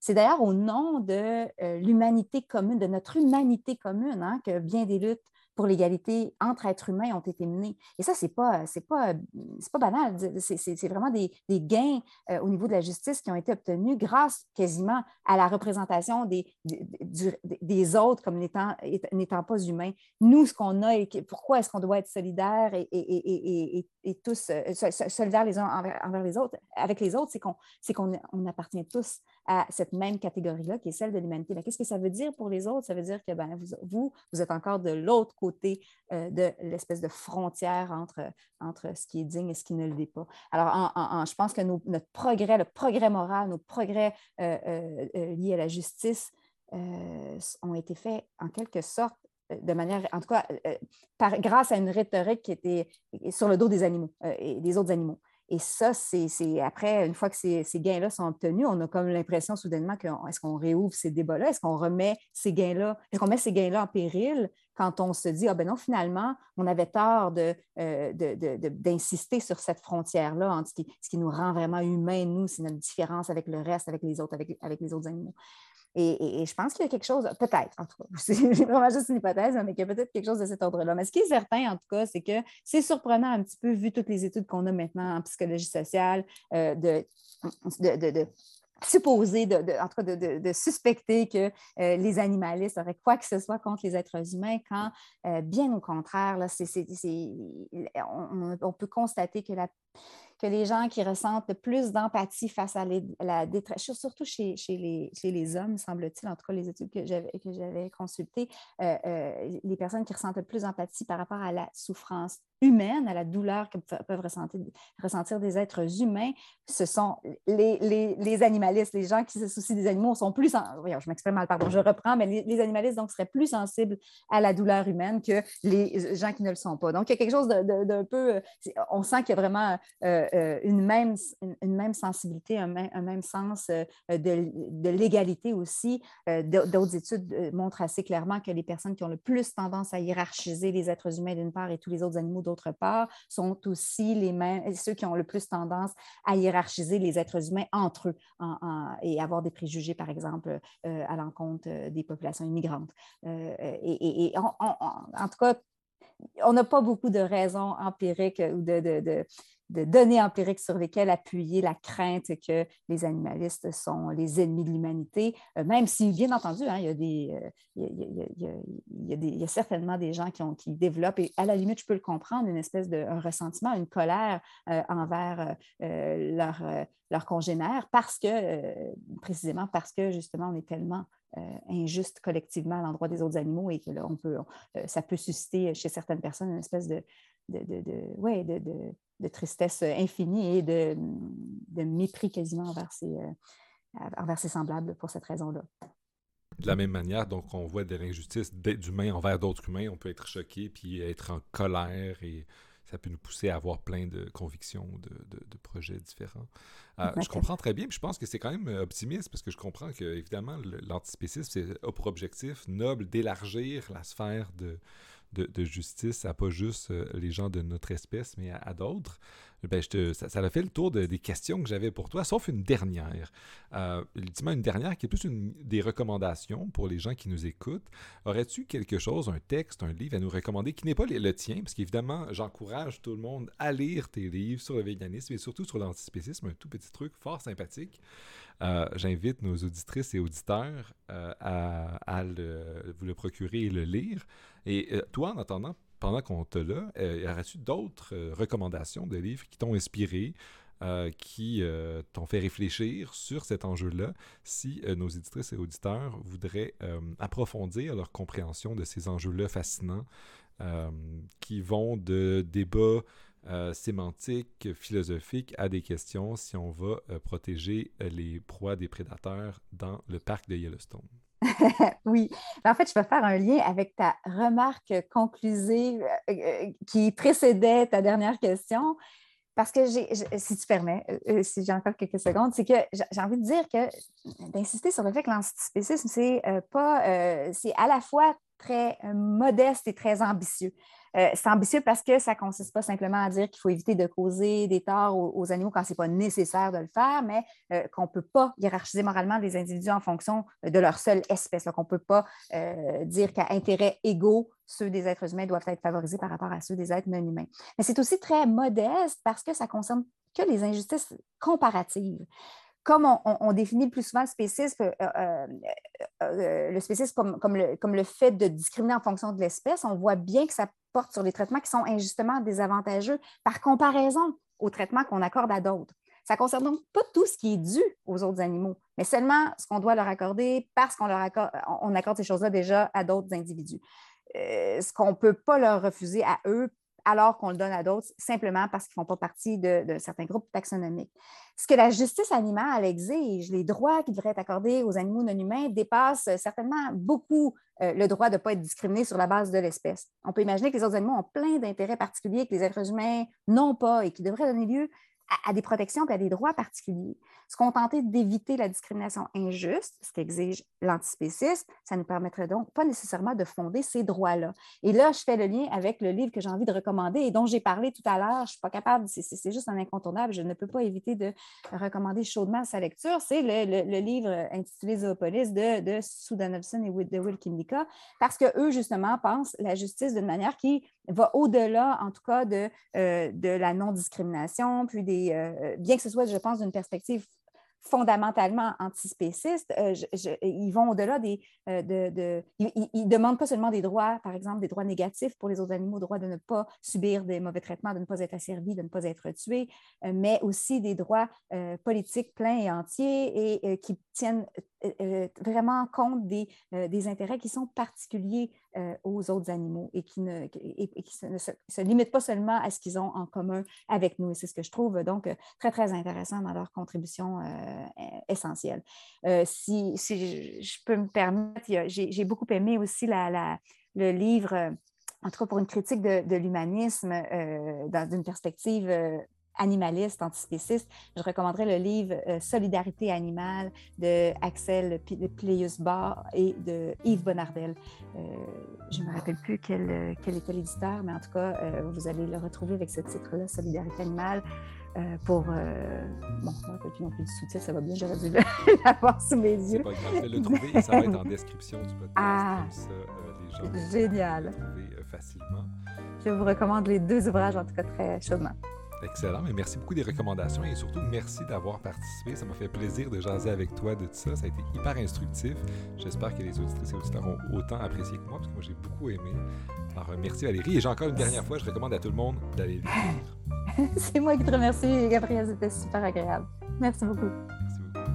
c'est d'ailleurs au nom de l'humanité commune, de notre humanité commune, hein, que bien des luttes pour l'égalité entre êtres humains ont été menées. Et ça, c'est pas, c'est pas, c'est pas banal. C'est, c'est, c'est vraiment des, des gains euh, au niveau de la justice qui ont été obtenus grâce quasiment à la représentation des, des, du, des autres comme n'étant, n'étant pas humains. Nous, ce qu'on a, et pourquoi est-ce qu'on doit être solidaires et, et, et, et, et tous euh, solidaires les uns envers, envers les autres, avec les autres, c'est qu'on, c'est qu'on on appartient tous à cette même catégorie-là qui est celle de l'humanité. Bien, qu'est-ce que ça veut dire pour les autres? Ça veut dire que bien, vous, vous, vous êtes encore de l'autre côté de l'espèce de frontière entre, entre ce qui est digne et ce qui ne l'est pas. Alors, en, en, en, je pense que nos, notre progrès, le progrès moral, nos progrès euh, euh, liés à la justice euh, ont été faits en quelque sorte de manière, en tout cas, euh, par, grâce à une rhétorique qui était sur le dos des animaux euh, et des autres animaux. Et ça, c'est, c'est après, une fois que ces, ces gains-là sont obtenus, on a comme l'impression soudainement que est-ce qu'on réouvre ces débats-là? Est-ce qu'on remet ces gains-là? Est-ce qu'on met ces gains-là en péril quand on se dit ah ben non, finalement, on avait tort de, euh, de, de, de, d'insister sur cette frontière-là entre ce qui, ce qui nous rend vraiment humains, nous, c'est notre différence avec le reste, avec les autres, avec, avec les autres animaux. Et, et, et je pense qu'il y a quelque chose, peut-être, en tout cas, c'est vraiment juste une hypothèse, mais qu'il y a peut-être quelque chose de cet ordre-là. Mais ce qui est certain, en tout cas, c'est que c'est surprenant un petit peu, vu toutes les études qu'on a maintenant en psychologie sociale, euh, de, de, de, de supposer, de, de, en tout cas, de, de, de suspecter que euh, les animalistes auraient quoi que ce soit contre les êtres humains, quand, euh, bien au contraire, là, c'est, c'est, c'est, on, on peut constater que la... que les gens qui ressentent le plus d'empathie face à les, la détresse, surtout chez, chez, les, chez les hommes, semble-t-il, en tout cas les études que j'avais, que j'avais consultées, euh, euh, les personnes qui ressentent le plus d'empathie par rapport à la souffrance humaine, à la douleur que peuvent ressentir, ressentir des êtres humains, ce sont les, les, les animalistes, les gens qui se soucient des animaux sont plus... En... Je m'exprime mal, pardon, je reprends, mais les, les animalistes donc, seraient plus sensibles à la douleur humaine que les gens qui ne le sont pas. Donc, il y a quelque chose de, de, d'un peu... On sent qu'il y a vraiment... Euh, Euh, une, même, une, une même sensibilité, un, m- un même sens euh, de, de l'égalité aussi. Euh, d'autres études montrent assez clairement que les personnes qui ont le plus tendance à hiérarchiser les êtres humains d'une part et tous les autres animaux d'autre part sont aussi les mêmes, ceux qui ont le plus tendance à hiérarchiser les êtres humains entre eux en, en, et avoir des préjugés, par exemple, euh, à l'encontre des populations immigrantes. Euh, et et, et on, on, on, en tout cas, on n'a pas beaucoup de raisons empiriques ou de, de, de, de données empiriques sur lesquelles appuyer la crainte que les animalistes sont les ennemis de l'humanité, même si, bien entendu, hein, il y a des, il y a, il y a, il y a des, il y a certainement des gens qui, ont, qui développent, et à la limite, je peux le comprendre, une espèce de un ressentiment, une colère euh, envers euh, leurs euh, leur congénères, parce que, euh, précisément parce que, justement, on est tellement... Euh, injuste collectivement à l'endroit des autres animaux et que là, on peut, on, euh, ça peut susciter chez certaines personnes une espèce de, de, de, de, ouais, de, de, de tristesse infinie et de, de mépris quasiment envers ses, euh, envers ses semblables pour cette raison-là. De la même manière, donc, on voit de l'injustice d'humains envers d'autres humains. On peut être choqué puis être en colère et ça peut nous pousser à avoir plein de convictions, de, de, de projets différents. Euh, je comprends très bien, puis je pense que c'est quand même optimiste, parce que je comprends que, évidemment, le, l'antispécisme, c'est a pour objectif noble d'élargir la sphère de, de, de justice à pas juste euh, les gens de notre espèce, mais à, à d'autres. Ben, je te, ça, ça a fait le tour de, des questions que j'avais pour toi, sauf une dernière. Euh, ultimement, une dernière qui est plus une, des recommandations pour les gens qui nous écoutent. Aurais-tu quelque chose, un texte, un livre à nous recommander qui n'est pas le, le tien? Parce qu'évidemment, j'encourage tout le monde à lire tes livres sur le véganisme et surtout sur l'antispécisme, un tout petit truc fort sympathique. Euh, j'invite nos auditrices et auditeurs euh, à, à le, vous le procurer et le lire. Et euh, toi, en attendant, pendant qu'on te l'a, euh, aurais-tu d'autres euh, recommandations de livres qui t'ont inspiré, euh, qui euh, t'ont fait réfléchir sur cet enjeu-là, si euh, nos éditrices et auditeurs voudraient euh, approfondir leur compréhension de ces enjeux-là fascinants, euh, qui vont de débats euh, sémantiques, philosophiques, à des questions si on va euh, protéger les proies des prédateurs dans le parc de Yellowstone? Oui. En fait, je vais faire un lien avec ta remarque conclusive qui précédait ta dernière question, parce que, j'ai, si tu permets, si j'ai encore quelques secondes, c'est que j'ai envie de dire que, d'insister sur le fait que l'antispécisme, c'est pas, euh, c'est à la fois très modeste et très ambitieux. Euh, c'est ambitieux parce que ça ne consiste pas simplement à dire qu'il faut éviter de causer des torts aux, aux animaux quand ce n'est pas nécessaire de le faire, mais euh, qu'on ne peut pas hiérarchiser moralement des individus en fonction de leur seule espèce. Donc, on ne peut pas euh, dire qu'à intérêts égaux, ceux des êtres humains doivent être favorisés par rapport à ceux des êtres non humains. Mais c'est aussi très modeste parce que ça ne concerne que les injustices comparatives. Comme on, on, on définit le plus souvent le spécisme, euh, euh, euh, le spécisme comme, comme, le, comme le fait de discriminer en fonction de l'espèce, on voit bien que ça porte sur des traitements qui sont injustement désavantageux par comparaison aux traitements qu'on accorde à d'autres. Ça ne concerne donc pas tout ce qui est dû aux autres animaux, mais seulement ce qu'on doit leur accorder parce qu'on leur accorde, on accorde ces choses-là déjà à d'autres individus. Euh, ce qu'on ne peut pas leur refuser à eux alors qu'on le donne à d'autres, simplement parce qu'ils ne font pas partie de, de certains groupes taxonomiques. Ce que la justice animale exige, les droits qui devraient être accordés aux animaux non humains dépassent certainement beaucoup euh, le droit de ne pas être discriminé sur la base de l'espèce. On peut imaginer que les autres animaux ont plein d'intérêts particuliers que les êtres humains n'ont pas et qui devraient donner lieu à, à des protections et à des droits particuliers. Se contenter d'éviter la discrimination injuste, ce qu'exige l'antispécisme, ça nous permettrait donc pas nécessairement de fonder ces droits-là. Et là, je fais le lien avec le livre que j'ai envie de recommander et dont j'ai parlé tout à l'heure. Je ne suis pas capable, c'est, c'est juste un incontournable, je ne peux pas éviter de recommander chaudement sa lecture. C'est le, le, le livre intitulé Zoopolis de, de Sue Donaldson et de Will Kymlicka, parce qu'eux, justement, pensent la justice d'une manière qui va au-delà, en tout cas, de, euh, de la non-discrimination, puis des, euh, bien que ce soit, je pense, d'une perspective fondamentalement antispécistes, euh, je, je, ils vont au-delà des... Euh, de, de, ils ne demandent pas seulement des droits, par exemple, des droits négatifs pour les autres animaux, droit de ne pas subir des mauvais traitements, de ne pas être asservis, de ne pas être tués, euh, mais aussi des droits euh, politiques pleins et entiers et euh, qui tiennent euh, vraiment compte des, euh, des intérêts qui sont particuliers euh, aux autres animaux et qui ne, et, et qui se, ne se, se limitent pas seulement à ce qu'ils ont en commun avec nous. Et c'est ce que je trouve donc très, très intéressant dans leur contribution euh, essentiel. Euh, si, si je peux me permettre, j'ai, j'ai beaucoup aimé aussi la, la, le livre, en tout cas pour une critique de, de l'humanisme euh, dans une perspective euh, animaliste, antispéciste, je recommanderais le livre euh, « Solidarité animale » de Axel Pileus-Barre et de Yves Bonardel. Euh, je ne me rappelle plus quel, quel était l'éditeur, mais en tout cas, euh, vous allez le retrouver avec ce titre-là, « Solidarité animale ». Euh, pour... Euh, bon, je ne rappelle plus non plus du sous-titre, ça va bien, j'aurais dû l'avoir sous mes yeux. C'est pas grave, je vais le trouver et ça va être en description du podcast. Ah, comme ça, euh, les gens génial. vont le trouver euh, facilement. Je vous recommande les deux ouvrages, en tout cas très chaudement. Excellent, mais merci beaucoup des recommandations et surtout merci d'avoir participé. Ça m'a fait plaisir de jaser avec toi de tout ça. Ça a été hyper instructif. J'espère que les auditrices et auditeurs ont autant apprécié que moi, parce que moi j'ai beaucoup aimé. Alors merci Valérie, et j'ai encore une dernière fois, je recommande à tout le monde d'aller le lire. C'est moi qui te remercie, Gabriel, c'était super agréable. Merci beaucoup. Merci beaucoup.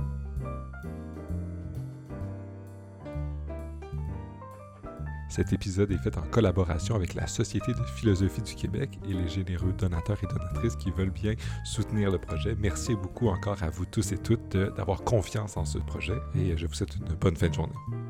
Cet épisode est fait en collaboration avec la Société de philosophie du Québec et les généreux donateurs et donatrices qui veulent bien soutenir le projet. Merci beaucoup encore à vous tous et toutes d'avoir confiance en ce projet et je vous souhaite une bonne fin de journée.